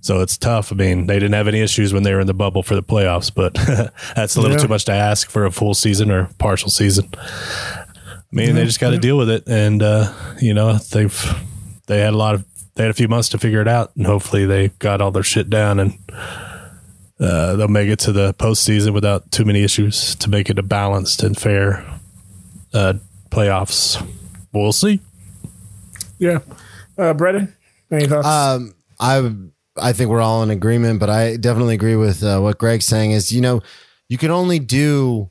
So it's tough. I mean, they didn't have any issues when they were in the bubble for the playoffs, but that's a little too much to ask for a full season or partial season. I mean, they just got to deal with it, and they had a few months to figure it out, and hopefully they got all their shit down, and they'll make it to the postseason without too many issues to make it a balanced and fair playoffs. We'll see. Yeah. Brennan, any thoughts? I think we're all in agreement, but I definitely agree with what Greg's saying is, you can only do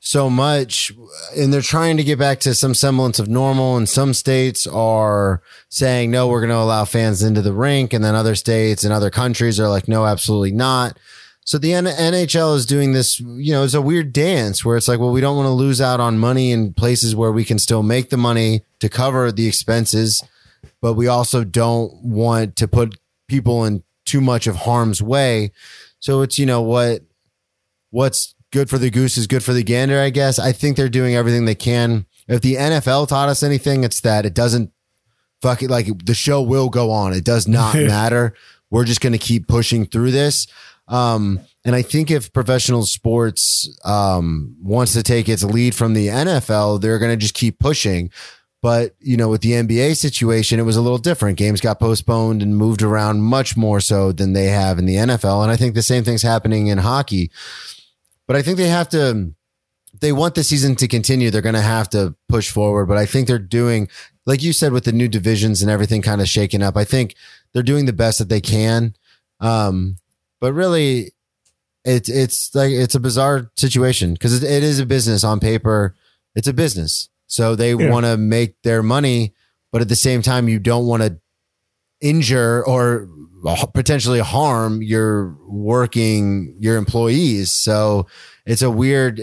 so much, and they're trying to get back to some semblance of normal, and some states are saying, no, we're going to allow fans into the rink, and then other states and other countries are like, no, absolutely not. So the NHL is doing this, it's a weird dance where it's like, well, we don't want to lose out on money in places where we can still make the money to cover the expenses, but we also don't want to put people in too much of harm's way. So it's, what's good for the goose is good for the gander, I guess. I think they're doing everything they can. If the NFL taught us anything, it's that it doesn't fuck it. Like, the show will go on. It does not matter. We're just going to keep pushing through this. And I think if professional sports wants to take its lead from the NFL, they're going to just keep pushing. But, with the NBA situation, it was a little different. Games got postponed and moved around much more so than they have in the NFL. And I think the same thing's happening in hockey. But I think they want the season to continue. They're going to have to push forward. But I think they're doing, like you said, with the new divisions and everything kind of shaken up, I think they're doing the best that they can. But really, it's a bizarre situation, because it is a business on paper. It's a business. So they want to make their money. But at the same time, you don't want to injure or potentially harm your employees. So it's a weird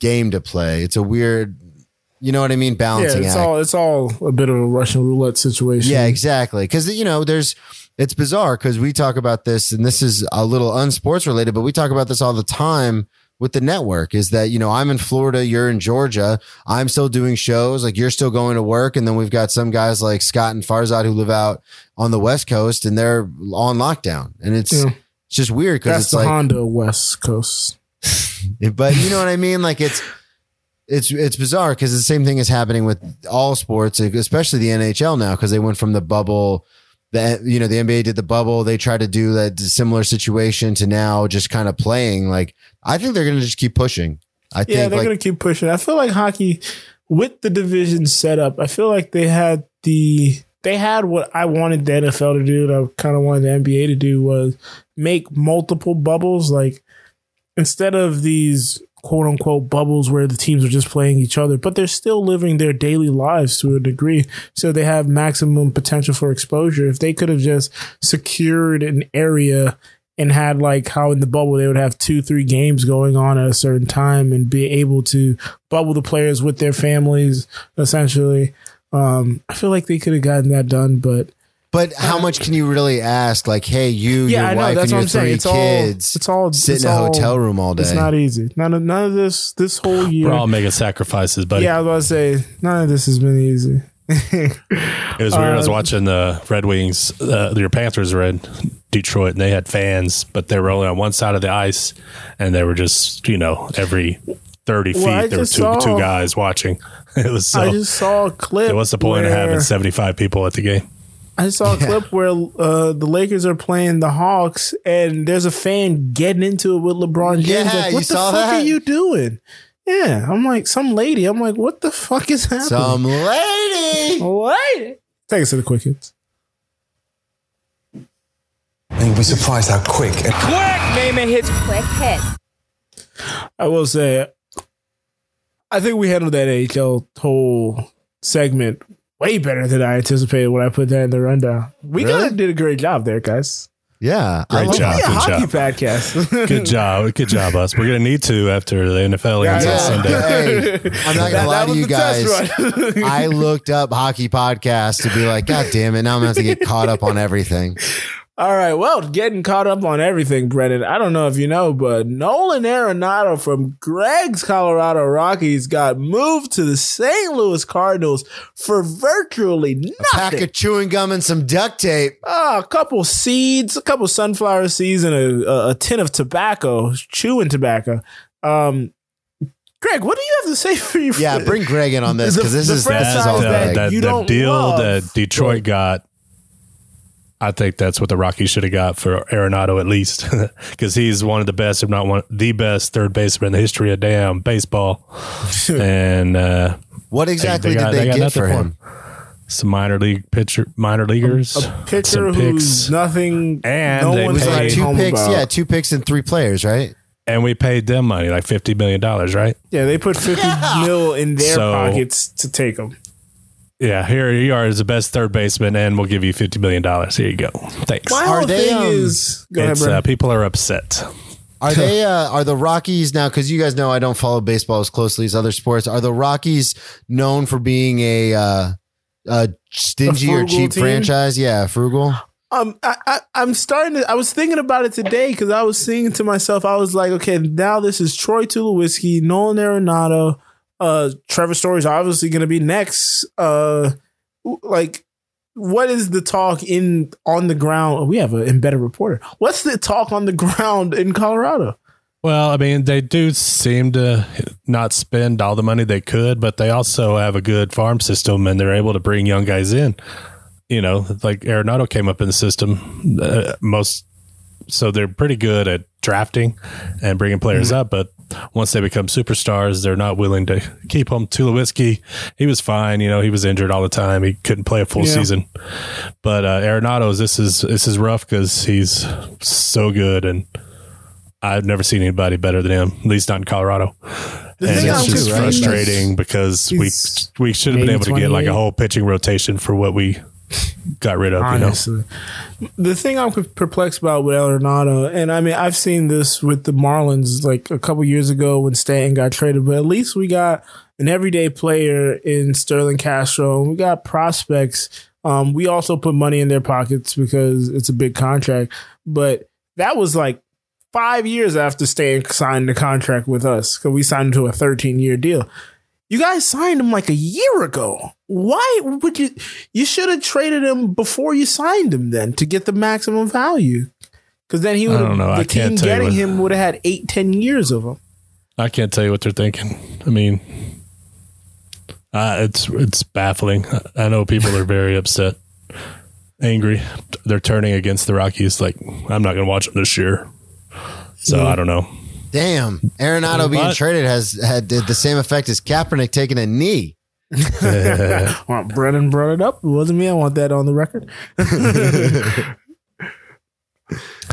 game to play. It's a weird, balancing act. It's all a bit of a Russian roulette situation. Yeah, exactly. Because it's bizarre, because we talk about this, and this is a little unsports related, but we talk about this all the time with the network, is that, I'm in Florida, you're in Georgia, I'm still doing shows, like you're still going to work. And then we've got some guys like Scott and Farzad who live out on the West Coast, and they're on lockdown. And it's just weird, because it's the Honda West Coast. But you know what I mean? Like it's bizarre, because the same thing is happening with all sports, especially the NHL now, because they went from the bubble. The NBA did the bubble. They tried to do that similar situation to now just kind of playing. Like, I think they're going to just keep pushing. They're going to keep pushing. I feel like hockey, with the division set up, I feel like they had what I wanted the NFL to do, that I kind of wanted the NBA to do, was make multiple bubbles. Like, instead of these quote unquote bubbles where the teams are just playing each other, but they're still living their daily lives to a degree. So they have maximum potential for exposure. If they could have just secured an area and had, like how in the bubble, they would have 2-3 games going on at a certain time and be able to bubble the players with their families, essentially. I feel like they could have gotten that done, but how much can you really ask? Like, hey, your wife, and your 3 kids sit in a hotel room all day. It's not easy. None of this whole year. We're all making sacrifices, buddy. Yeah, I was about to say, none of this has been easy. It was weird. I was watching the Red Wings, your Panthers were in Detroit, and they had fans, but they were only on one side of the ice, and they were just, every 30 feet, there were two guys watching. It was so, I just saw a clip. What's the point of having 75 people at the game? I just saw a clip where the Lakers are playing the Hawks, and there's a fan getting into it with LeBron James. Yeah, like, what the fuck are you doing? Yeah, I'm like, some lady. I'm like, what the fuck is happening? Some lady. What? Take us to the quick hits. And you'll be surprised how quick. Name it hits. Quick hits. I will say, I think we handled that AHL whole segment way better than I anticipated when I put that in the rundown. We really did a great job there, guys. Yeah, great job. Good hockey job. Podcast. Good job, us. We're gonna need to after the NFL ends on Sunday. Hey, I'm not gonna lie to you guys. I looked up hockey podcasts to be like, God damn it! Now I'm gonna have to get caught up on everything. All right, well, getting caught up on everything, Brennan. I don't know if you know, but Nolan Arenado from Greg's Colorado Rockies got moved to the St. Louis Cardinals for virtually nothing. A pack of chewing gum and some duct tape. A couple seeds, a couple sunflower seeds, and a tin of tobacco, chewing tobacco. Greg, what do you have to say for your friend? Yeah, bring Greg in on this, because this is all the deal love. That Detroit got. I think that's what the Rockies should have got for Arenado, at least, because he's one of the best, if not one the best, third baseman in the history of damn baseball. And what exactly did they get for him? Some minor leaguers, a pitcher who's nothing, and no one was like two picks and three players, right? And we paid them money, like $50 million, right? Yeah, they put $50 mil in their pockets to take them. Yeah, here you are as the best third baseman, and we'll give you $50 million. Here you go. Thanks. My whole thing is... Go ahead, Brad. People are upset. Are they? Are the Rockies now, because you guys know I don't follow baseball as closely as other sports, are the Rockies known for being a stingy or cheap team? Franchise? Yeah, frugal. I'm starting to... I was thinking about it today because I was thinking to myself, I was like, okay, now this is Troy Tulowitzki, Nolan Arenado, Trevor Story's obviously going to be next. What is the talk on the ground? We have an embedded reporter. What's the talk on the ground in Colorado? Well, I mean, they do seem to not spend all the money they could, but they also have a good farm system, and they're able to bring young guys in. Like Arenado came up in the system so they're pretty good at drafting and bringing players up, but once they become superstars, they're not willing to keep them. Tulowitzki, he was fine. He was injured all the time. He couldn't play a full season. But Arenado's, this is rough because he's so good, and I've never seen anybody better than him, at least not in Colorado. And it's just frustrating because we should have been able to get like a whole pitching rotation for what we got rid of. Honestly, the thing I'm perplexed about with Arenado, and I mean, I've seen this with the Marlins like a couple years ago when Stanton got traded, but at least we got an everyday player in Sterling Castro, and we got prospects. We also put money in their pockets because it's a big contract, but that was like 5 years after Stanton signed the contract with us, because we signed him to a 13-year deal. You guys signed him like a year ago. Why would you? You should have traded him before you signed him then to get the maximum value. Because then he would have, the team getting him would have had 8-10 years of him. I can't tell you what they're thinking. I mean, it's baffling. I know people are very upset, angry. They're turning against the Rockies. Like, I'm not going to watch them this year. So I don't know. Damn, Arenado being traded did the same effect as Kaepernick taking a knee. Well, Brennan brought it up. It wasn't me. I want that on the record.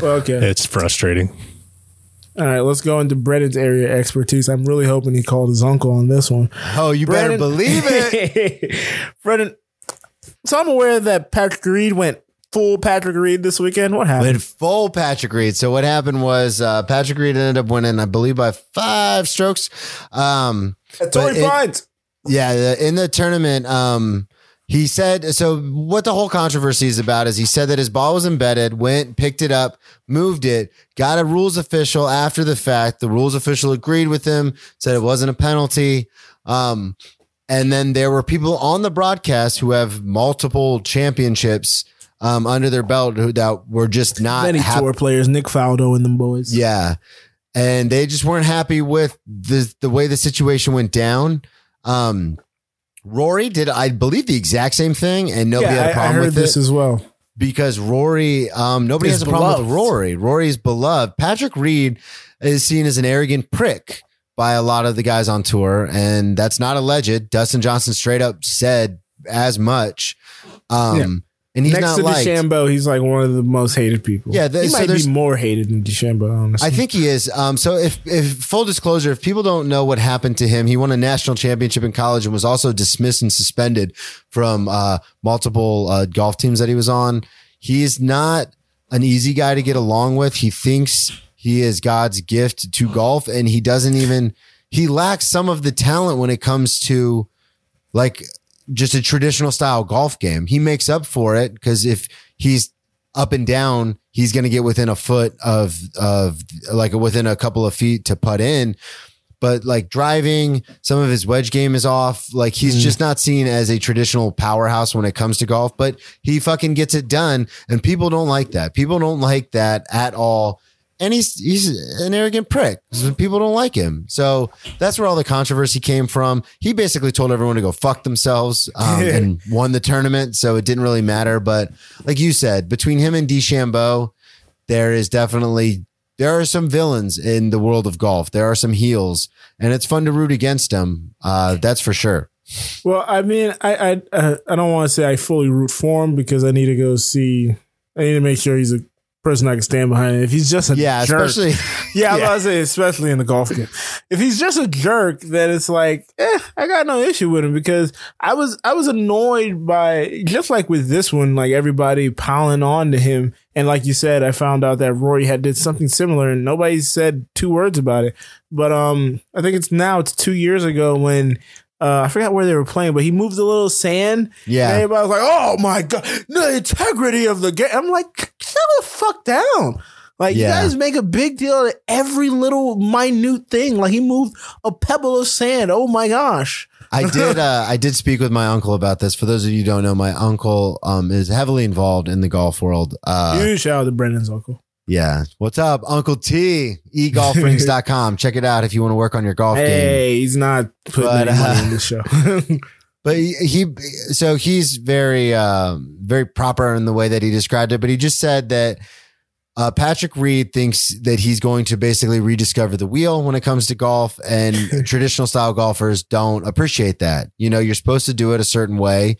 Okay, it's frustrating. All right, let's go into Brennan's area of expertise. I'm really hoping he called his uncle on this one. Oh, you Brennan, better believe it, Brennan. So I'm aware that Patrick Reed went full Patrick Reed this weekend. What happened? Full Patrick Reed. So what happened was Patrick Reed ended up winning, I believe, by 5 strokes. Torrey Pines. Yeah, in the tournament, he said, so what the whole controversy is about is he said that his ball was embedded, went, picked it up, moved it, got a rules official after the fact. The rules official agreed with him, said it wasn't a penalty. And then there were people on the broadcast who have multiple championships under their belt who that were just not tour players, Nick Faldo and them boys. Yeah. And they just weren't happy with the way the situation went down. Rory did, I believe, the exact same thing, and nobody had a problem with this as well. Because Rory, nobody has a problem with Rory. Rory is beloved. Patrick Reed is seen as an arrogant prick by a lot of the guys on tour, and that's not alleged. Dustin Johnson straight up said as much. And he's next not to DeChambeau, he's like one of the most hated people. Yeah, he might be more hated than DeChambeau, honestly. I think he is. So if full disclosure, if people don't know what happened to him, he won a national championship in college and was also dismissed and suspended from multiple golf teams that he was on. He's not an easy guy to get along with. He thinks he is God's gift to golf, and he doesn't even – he lacks some of the talent when it comes to like – just a traditional style golf game. He makes up for it because if he's up and down, he's going to get within a foot of like within a couple of feet to putt in. But like driving, some of his wedge game is off. Like he's just not seen as a traditional powerhouse when it comes to golf, but he fucking gets it done. And people don't like that. People don't like that at all. And he's an arrogant prick. People don't like him. So that's where all the controversy came from. He basically told everyone to go fuck themselves and won the tournament. So it didn't really matter. But like you said, between him and DeChambeau, there are some villains in the world of golf. There are some heels, and it's fun to root against them. That's for sure. Well, I mean, I don't want to say I fully root for him because I need to make sure he's a person I can stand behind. If he's just a jerk. I was about to say, especially in the golf game. If he's just a jerk, then it's like, I got no issue with him because I was annoyed by, just like with this one, like everybody piling on to him. And like you said, I found out that Rory had did something similar and nobody said two words about it. But I think it's 2 years ago when I forgot where they were playing, but he moved a little sand. Yeah. And everybody was like, oh my God, the integrity of the game. I'm like, shut the fuck down. Like, you guys make a big deal of every little minute thing. Like, he moved a pebble of sand. Oh my gosh. I did speak with my uncle about this. For those of you who don't know, my uncle is heavily involved in the golf world. Huge shout out to Brennan's uncle. Yeah. What's up, Uncle T? egolfrings.com. Check it out if you want to work on your golf game. Hey, he's not putting any money in the show. But he's very, very proper in the way that he described it. But he just said that Patrick Reed thinks that he's going to basically rediscover the wheel when it comes to golf, and traditional style golfers don't appreciate that. You know, you're supposed to do it a certain way.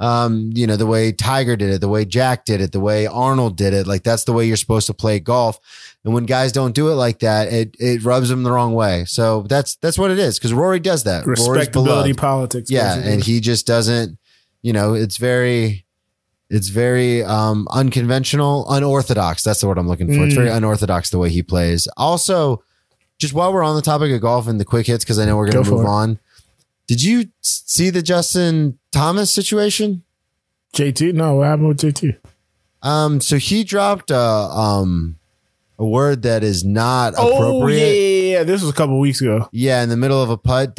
You know, the way Tiger did it, the way Jack did it, the way Arnold did it, like that's the way you're supposed to play golf. And when guys don't do it like that, it rubs them the wrong way. So that's what it is. Cause Rory does that. Respectability politics. Yeah. Basically. And he just doesn't, you know, it's very unconventional, unorthodox. That's the word I'm looking for. It's very unorthodox the way he plays. Also, just while we're on the topic of golf and the quick hits, cause I know we're going to move on. Did you see the Justin Thomas situation? JT? No, what happened with JT? So he dropped a word that is not appropriate. Yeah. This was a couple of weeks ago. Yeah, in the middle of a putt.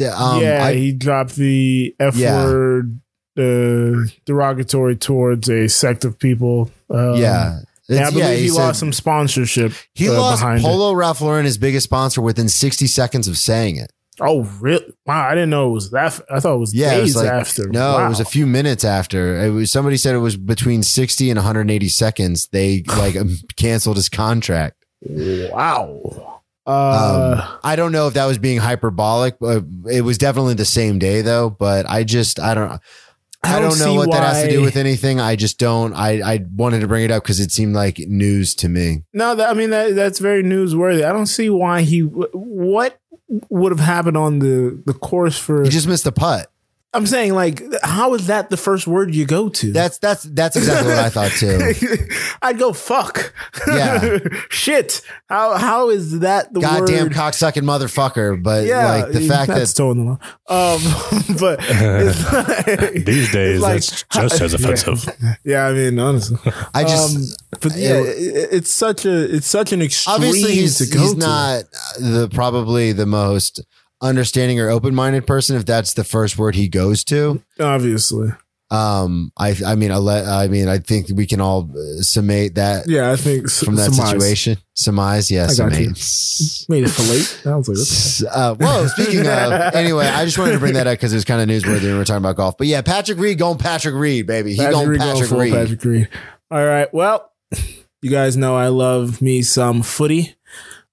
He dropped the F word, derogatory towards a sect of people. I believe he lost some sponsorship. He lost Polo Ralph Lauren, his biggest sponsor, within 60 seconds of saying it. Oh, really? Wow. I didn't know it was that. I thought it was days after. No, wow. It was a few minutes after. Somebody said it was between 60 and 180 seconds. They canceled his contract. Wow. I don't know if that was being hyperbolic. It was definitely the same day though, but I don't know what that has to do with anything. I just don't. I wanted to bring it up because it seemed like news to me. No, that's very newsworthy. I don't see why what would have happened on the course for... You just missed the putt. I'm saying, like, how is that the first word you go to? That's exactly what I thought too. I'd go fuck. Yeah. Shit. How is that the goddamn word? Goddamn cocksucking motherfucker. But like the fact that's stolen. But these days like, that's just as offensive. Yeah, I mean, honestly, I just it's such an extreme. Obviously, he's not the probably the most understanding or open-minded person if that's the first word he goes to. Obviously. I think we can all summate that. Yeah, I think from that situation. Surmise, yeah, summate. Made it for late. That was like, okay. Well, speaking of, anyway, I just wanted to bring that up because it was kind of newsworthy when we were talking about golf. But yeah, Patrick Reed going Patrick Reed, baby. Patrick Reed. All right. Well, you guys know I love me some footy.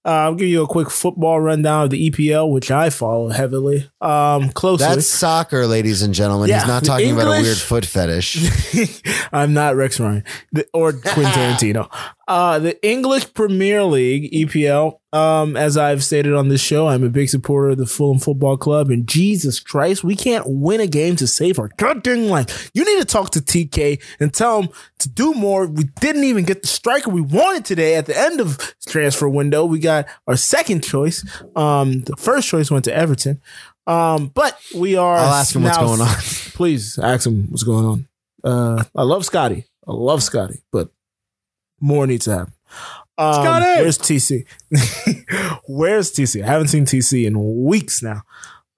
I'll give you a quick football rundown of the EPL, which I follow heavily, closely. That's soccer, ladies and gentlemen. Yeah. He's not talking about a weird foot fetish. I'm not Rex Ryan or Quentin Tarantino. The English Premier League, EPL, as I've stated on this show, I'm a big supporter of the Fulham Football Club. And Jesus Christ, we can't win a game to save our goddamn life. You need to talk to TK and tell him to do more. We didn't even get the striker we wanted today at the end of transfer window. We got our second choice. The first choice went to Everton. But we are. I'll ask him what's going on. Please ask him what's going on. I love Scotty. I love Scotty, but more needs to happen. Where's TC? Where's TC? I haven't seen TC in weeks now.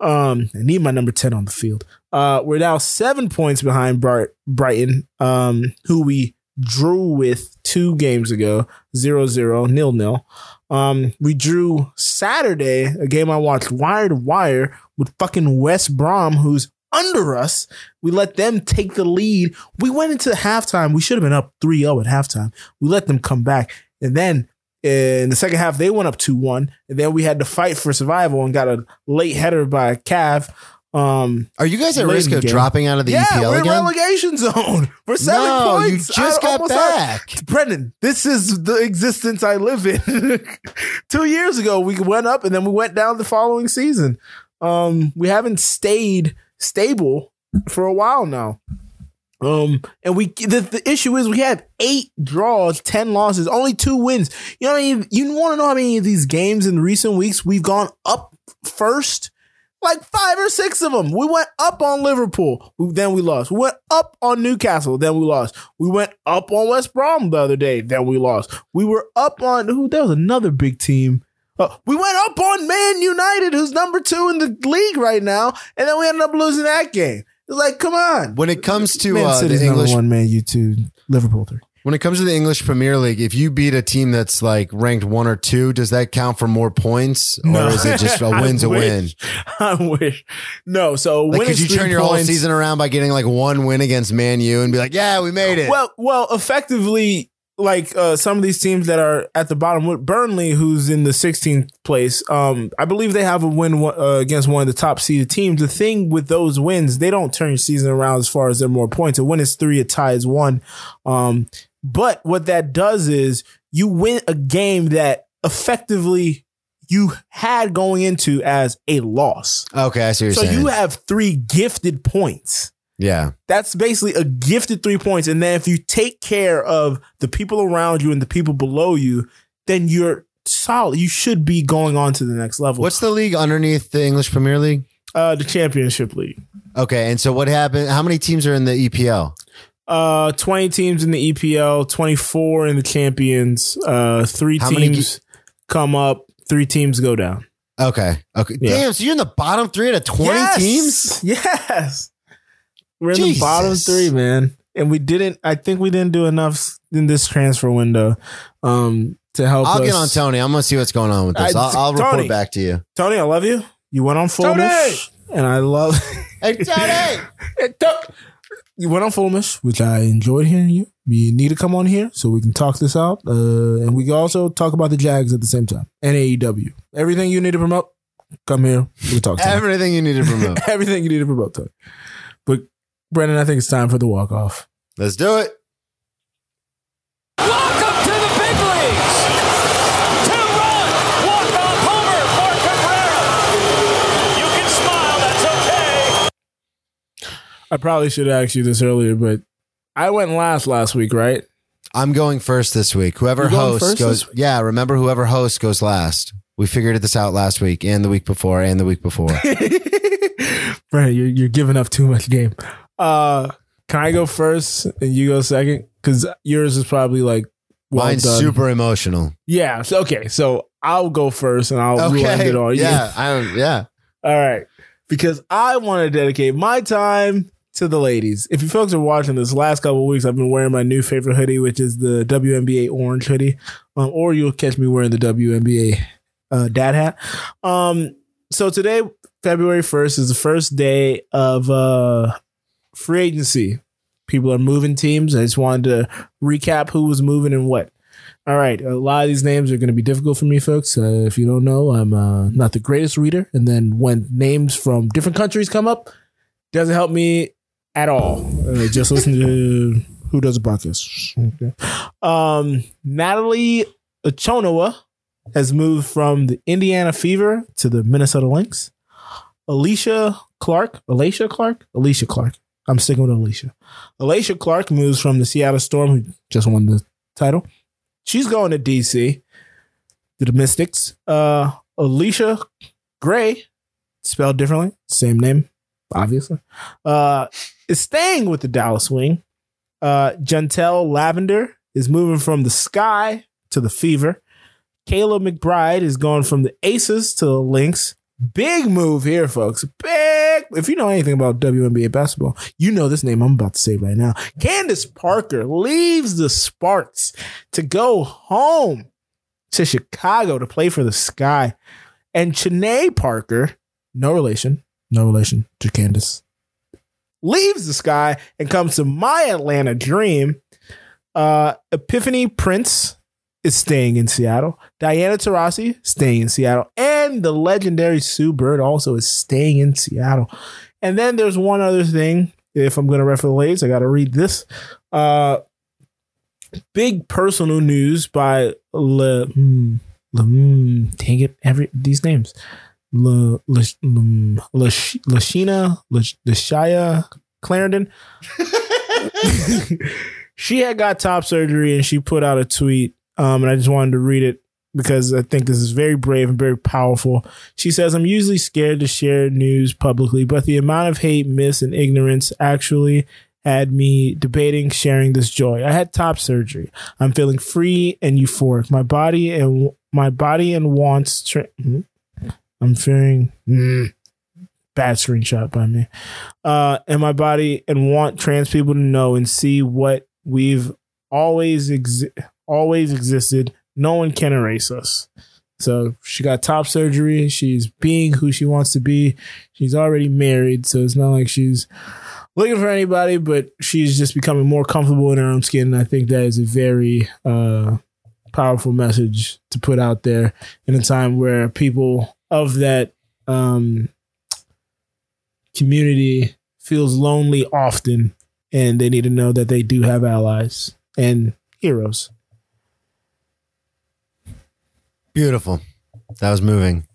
I need my number 10 on the field. We're now 7 points behind Brighton, who we drew with 2 games ago, 0-0, 0-0. We drew Saturday, a game I watched wire to wire with fucking West Brom, who's under us. We let them take the lead. We went into halftime. We should have been up 3-0 at halftime. We let them come back. And then in the second half, they went up 2-1. And then we had to fight for survival and got a late header by Cav. Are you guys at risk of dropping out of the EPL again? Yeah, we're in relegation zone. We're 7 points. No, you just got back. Brennan, this is the existence I live in. 2 years ago, we went up and then we went down the following season. We haven't stayed stable for a while now. And the issue is we have 8 draws, 10 losses, only 2 wins. You know what I mean? You want to know how many of these games in recent weeks we've gone up first? Like 5 or 6 of them. We went up on Liverpool, then we lost. We went up on Newcastle, then we lost. We went up on West Brom the other day, then we lost. We were up on there was another big team. We went up on Man United, who's number 2 in the league right now, and then we ended up losing that game. It's like, come on. When it comes to the English one, Man U 2, Liverpool 3. When it comes to the English Premier League, if you beat a team that's like ranked 1 or 2, does that count for more points, or is it just a win's a win? I wish. No. So like, could you turn your whole season around by getting like 1 win against Man U and be like, yeah, we made it? Well, effectively. Like some of these teams that are at the bottom, Burnley, who's in the 16th place, I believe they have a win against one of the top seeded teams. The thing with those wins, they don't turn your season around as far as their more points. A win is 3, a tie is 1. But what that does is you win a game that effectively you had going into as a loss. Okay, I see what you're saying. So you have 3 gifted points. Yeah. That's basically a gifted 3 points. And then if you take care of the people around you and the people below you, then you're solid. You should be going on to the next level. What's the league underneath the English Premier League? The Championship League. Okay. And so what happened? How many teams are in the EPL? 20 teams in the EPL, 24 in the Champions. 3 teams come up, 3 teams go down. Okay. Yeah. Damn. So you're in the bottom 3 out of 20 teams? Yes. We're in the bottom 3, man. And I think we didn't do enough in this transfer window to help us. I'll get on Tony. I'm going to see what's going on with this. I'll report back to you. Tony, I love you. You went on Fulhamish. And I love... Hey, Tony! You went on Fulhamish, which I enjoyed hearing you. You need to come on here so we can talk this out. And we can also talk about the Jags at the same time. And AEW. Everything you need to promote, come here. We'll talk to you. Everything you need to promote. Everything you need to promote, Tony. But... Brennan, I think it's time for the walk-off. Let's do it. Welcome to the big leagues. 2-run walk-off homer for Cabrera. You can smile. That's okay. I probably should have asked you this earlier, but I went last week, right? I'm going first this week. Whoever hosts goes. Yeah, remember, whoever hosts goes last. We figured this out last week and the week before and the week before. Brennan, you're giving up too much game. Can I go first and you go second? Because yours is probably like mine's done. Super emotional. Yeah. So, okay. So I'll go first and I'll rewind it all. Yeah. All right. Because I want to dedicate my time to the ladies. If you folks are watching this last couple of weeks, I've been wearing my new favorite hoodie, which is the WNBA orange hoodie. Or you'll catch me wearing the WNBA dad hat. So today, February 1st, is the first day of free agency. People are moving teams. I just wanted to recap who was moving and what. All right. A lot of these names are going to be difficult for me, folks. If you don't know, I'm not the greatest reader. And then when names from different countries come up, doesn't help me at all. Just listen to Who Does a Podcast. Okay. Natalie Ochonowa has moved from the Indiana Fever to the Minnesota Lynx. Alicia Clark. I'm sticking with Alicia. Alicia Clark moves from the Seattle Storm, who just won the title. She's going to D.C., to the Mystics. Alicia Gray, spelled differently, same name, obviously, is staying with the Dallas Wing. Jantel Lavender is moving from the Sky to the Fever. Kayla McBride is going from the Aces to the Lynx. Big move here, folks. Big. If you know anything about WNBA basketball, you know this name I'm about to say right now. Candace Parker leaves the Sparks to go home to Chicago to play for the Sky. And Chanae Parker, no relation to Candace, leaves the Sky and comes to my Atlanta Dream. Epiphany Prince is staying in Seattle. Diana Taurasi staying in Seattle. And the legendary Sue Bird also is staying in Seattle. And then there's one other thing. If I'm going to refer to the ladies, I got to read this. Big personal news by LaShia Clarendon. She had got top surgery and she put out a tweet. And I just wanted to read it because I think this is very brave and very powerful. She says, "I'm usually scared to share news publicly, but the amount of hate, miss, and ignorance actually had me debating sharing this joy. I had top surgery. I'm feeling free and euphoric. My body and wants. I'm fearing bad screenshot by me. And my body and want trans people to know and see what we've always existed. No one can erase us." So she got top surgery. She's being who she wants to be. She's already married, so it's not like she's looking for anybody, but she's just becoming more comfortable in her own skin. And I think that is a very powerful message to put out there in a time where people of that community feels lonely often, and they need to know that they do have allies and heroes. Beautiful. That was moving.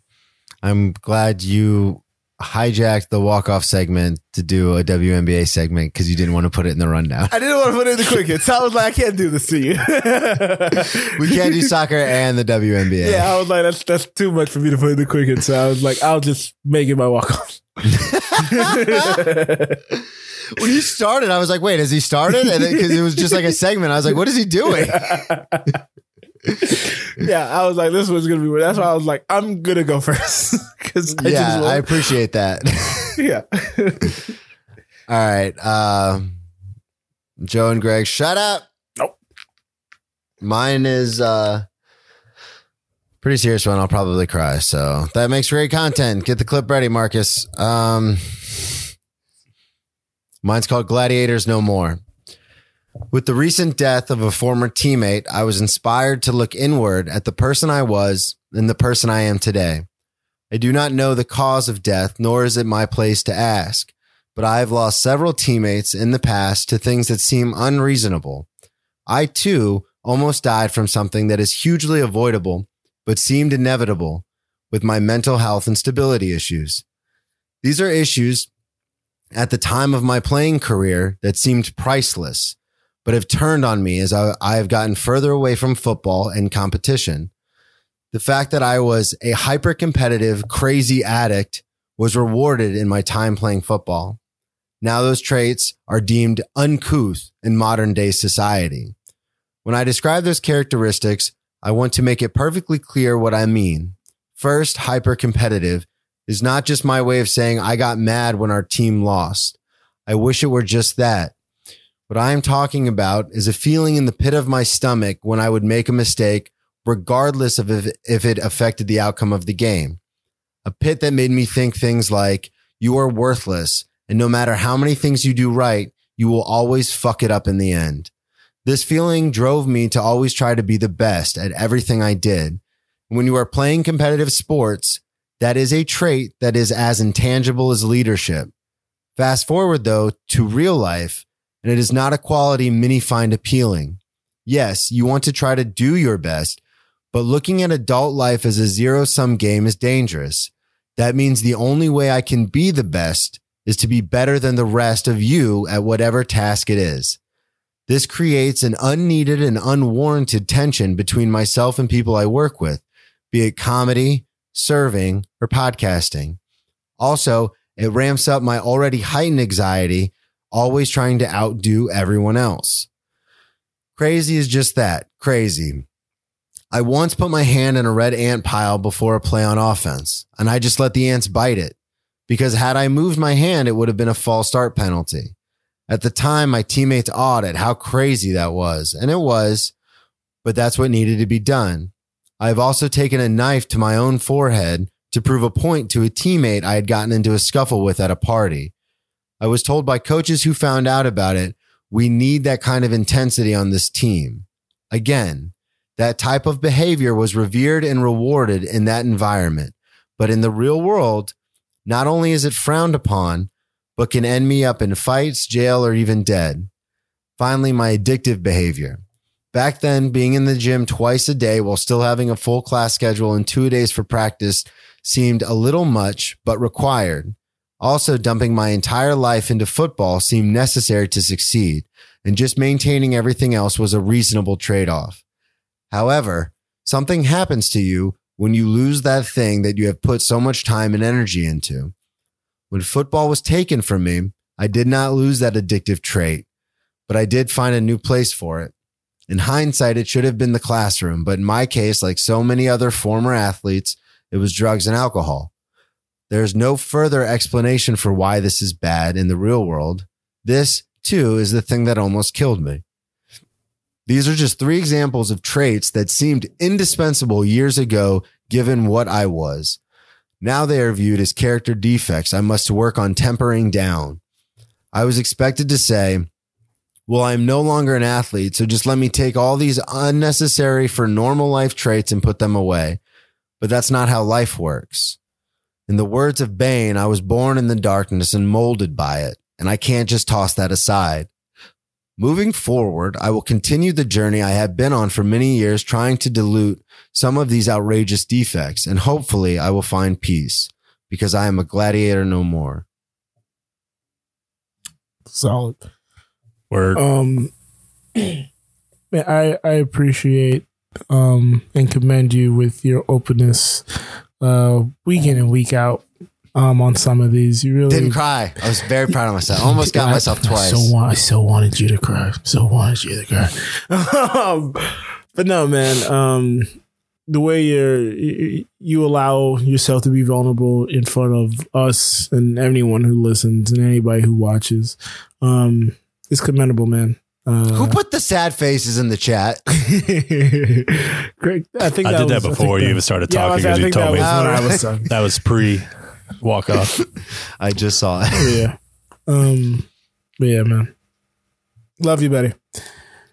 I'm glad you hijacked the walk-off segment to do a WNBA segment because you didn't want to put it in the rundown. I didn't want to put it in the quick hits. I was like, I can't do this to you. We can't do soccer and the WNBA. Yeah, I was like, that's too much for me to put in the quick hits. So I was like, I'll just make it my walk-off. When you started, I was like, wait, has he started? And because it was just like a segment. I was like, what is he doing? Yeah, I was like, this one's gonna be weird. That's why I was like, I'm gonna go first. I appreciate that. Yeah. All right. Joe and Greg, shut up. Nope. Mine is pretty serious one. I'll probably cry. So that makes great content. Get the clip ready, Marcus. Mine's called Gladiators No More. With the recent death of a former teammate, I was inspired to look inward at the person I was and the person I am today. I do not know the cause of death, nor is it my place to ask, but I have lost several teammates in the past to things that seem unreasonable. I, too, almost died from something that is hugely avoidable, but seemed inevitable, with my mental health and stability issues. These are issues at the time of my playing career that seemed priceless, but have turned on me as I have gotten further away from football and competition. The fact that I was a hyper-competitive, crazy addict was rewarded in my time playing football. Now those traits are deemed uncouth in modern-day society. When I describe those characteristics, I want to make it perfectly clear what I mean. First, hyper-competitive is not just my way of saying I got mad when our team lost. I wish it were just that. What I am talking about is a feeling in the pit of my stomach when I would make a mistake, regardless of if it affected the outcome of the game. A pit that made me think things like, you are worthless, and no matter how many things you do right, you will always fuck it up in the end. This feeling drove me to always try to be the best at everything I did. When you are playing competitive sports, that is a trait that is as intangible as leadership. Fast forward, though, to real life, and it is not a quality many find appealing. Yes, you want to try to do your best, but looking at adult life as a zero-sum game is dangerous. That means the only way I can be the best is to be better than the rest of you at whatever task it is. This creates an unneeded and unwarranted tension between myself and people I work with, be it comedy, serving, or podcasting. Also, it ramps up my already heightened anxiety, always trying to outdo everyone else. Crazy is just that, crazy. I once put my hand in a red ant pile before a play on offense, and I just let the ants bite it, because had I moved my hand, it would have been a false start penalty. At the time, my teammates awed at how crazy that was, and it was, but that's what needed to be done. I've also taken a knife to my own forehead to prove a point to a teammate I had gotten into a scuffle with at a party. I was told by coaches who found out about it, we need that kind of intensity on this team. Again, that type of behavior was revered and rewarded in that environment. But in the real world, not only is it frowned upon, but can end me up in fights, jail, or even dead. Finally, my addictive behavior. Back then, being in the gym twice a day while still having a full class schedule and 2 days for practice seemed a little much, but required. Also, dumping my entire life into football seemed necessary to succeed, and just maintaining everything else was a reasonable trade-off. However, something happens to you when you lose that thing that you have put so much time and energy into. When football was taken from me, I did not lose that addictive trait, but I did find a new place for it. In hindsight, it should have been the classroom, but in my case, like so many other former athletes, it was drugs and alcohol. There is no further explanation for why this is bad in the real world. This, too, is the thing that almost killed me. These are just three examples of traits that seemed indispensable years ago, given what I was. Now they are viewed as character defects I must work on tempering down. I was expected to say, well, I am no longer an athlete, so just let me take all these unnecessary for normal life traits and put them away. But that's not how life works. In the words of Bane, I was born in the darkness and molded by it, and I can't just toss that aside. Moving forward, I will continue the journey I have been on for many years trying to dilute some of these outrageous defects, and hopefully I will find peace, because I am a gladiator no more. Solid. Word. Man, I appreciate and commend you with your openness. Week in and week out on some of these. You really didn't cry. I was very proud of myself. Almost got myself twice. I so wanted you to cry. But no, man, the way you allow yourself to be vulnerable in front of us and anyone who listens and anybody who watches is commendable, man. Who put the sad faces in the chat? Greg, I did that before you even started talking. Yeah, you told me. That was pre walk off. I just saw it. Yeah. But yeah, man. Love you, buddy.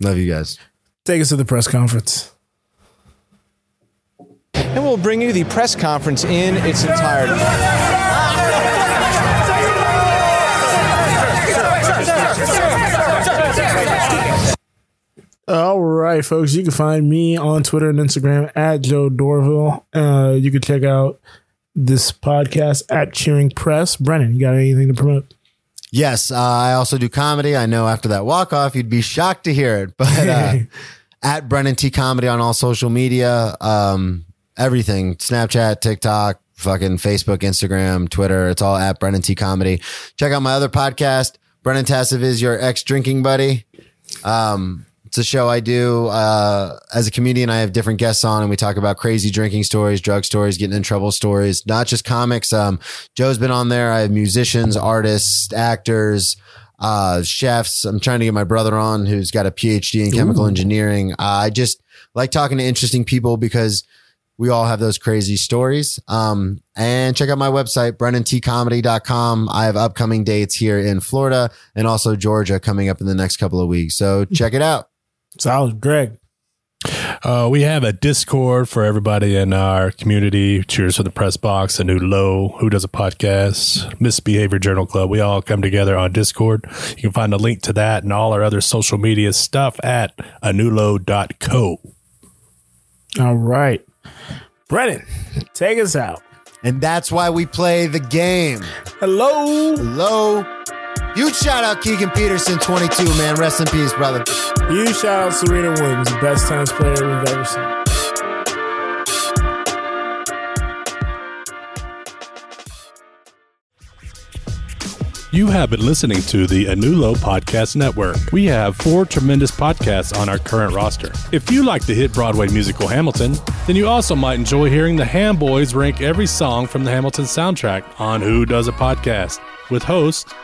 Love you guys. Take us to the press conference. And we'll bring you the press conference in its entirety. All right, folks, you can find me on Twitter and Instagram at Joe Dorville. You can check out this podcast at Cheering Press. Brennan, you got anything to promote? Yes, I also do comedy. I know after that walk-off, you'd be shocked to hear it. But at Brennan T. Comedy on all social media, everything, Snapchat, TikTok, fucking Facebook, Instagram, Twitter. It's all at Brennan T. Comedy. Check out my other podcast, Brennan Tassif Is Your Ex-Drinking Buddy. It's a show I do as a comedian. I have different guests on and we talk about crazy drinking stories, drug stories, getting in trouble stories, not just comics. Joe's been on there. I have musicians, artists, actors, chefs. I'm trying to get my brother on who's got a PhD in chemical engineering. I just like talking to interesting people because we all have those crazy stories. And check out my website, brennantcomedy.com. I have upcoming dates here in Florida and also Georgia coming up in the next couple of weeks. So check it out. Solid, Greg. We have a Discord for everybody in our community. Cheers for the Press Box, A New Low, Who Does a Podcast, Misbehavior Journal Club. We all come together on Discord. You can find a link to that and all our other social media stuff at anewlow.co. All right. Brennan, take us out. And that's why we play the game. Hello. Hello. Huge shout out Keegan Peterson, 22, man. Rest in peace, brother. Huge shout out Serena Williams, the best tennis player we've ever seen. You have been listening to the A New Low Podcast Network. We have 4 tremendous podcasts on our current roster. If you like the hit Broadway musical Hamilton, then you also might enjoy hearing the Ham Boys rank every song from the Hamilton soundtrack on Who Does a Podcast, with hosts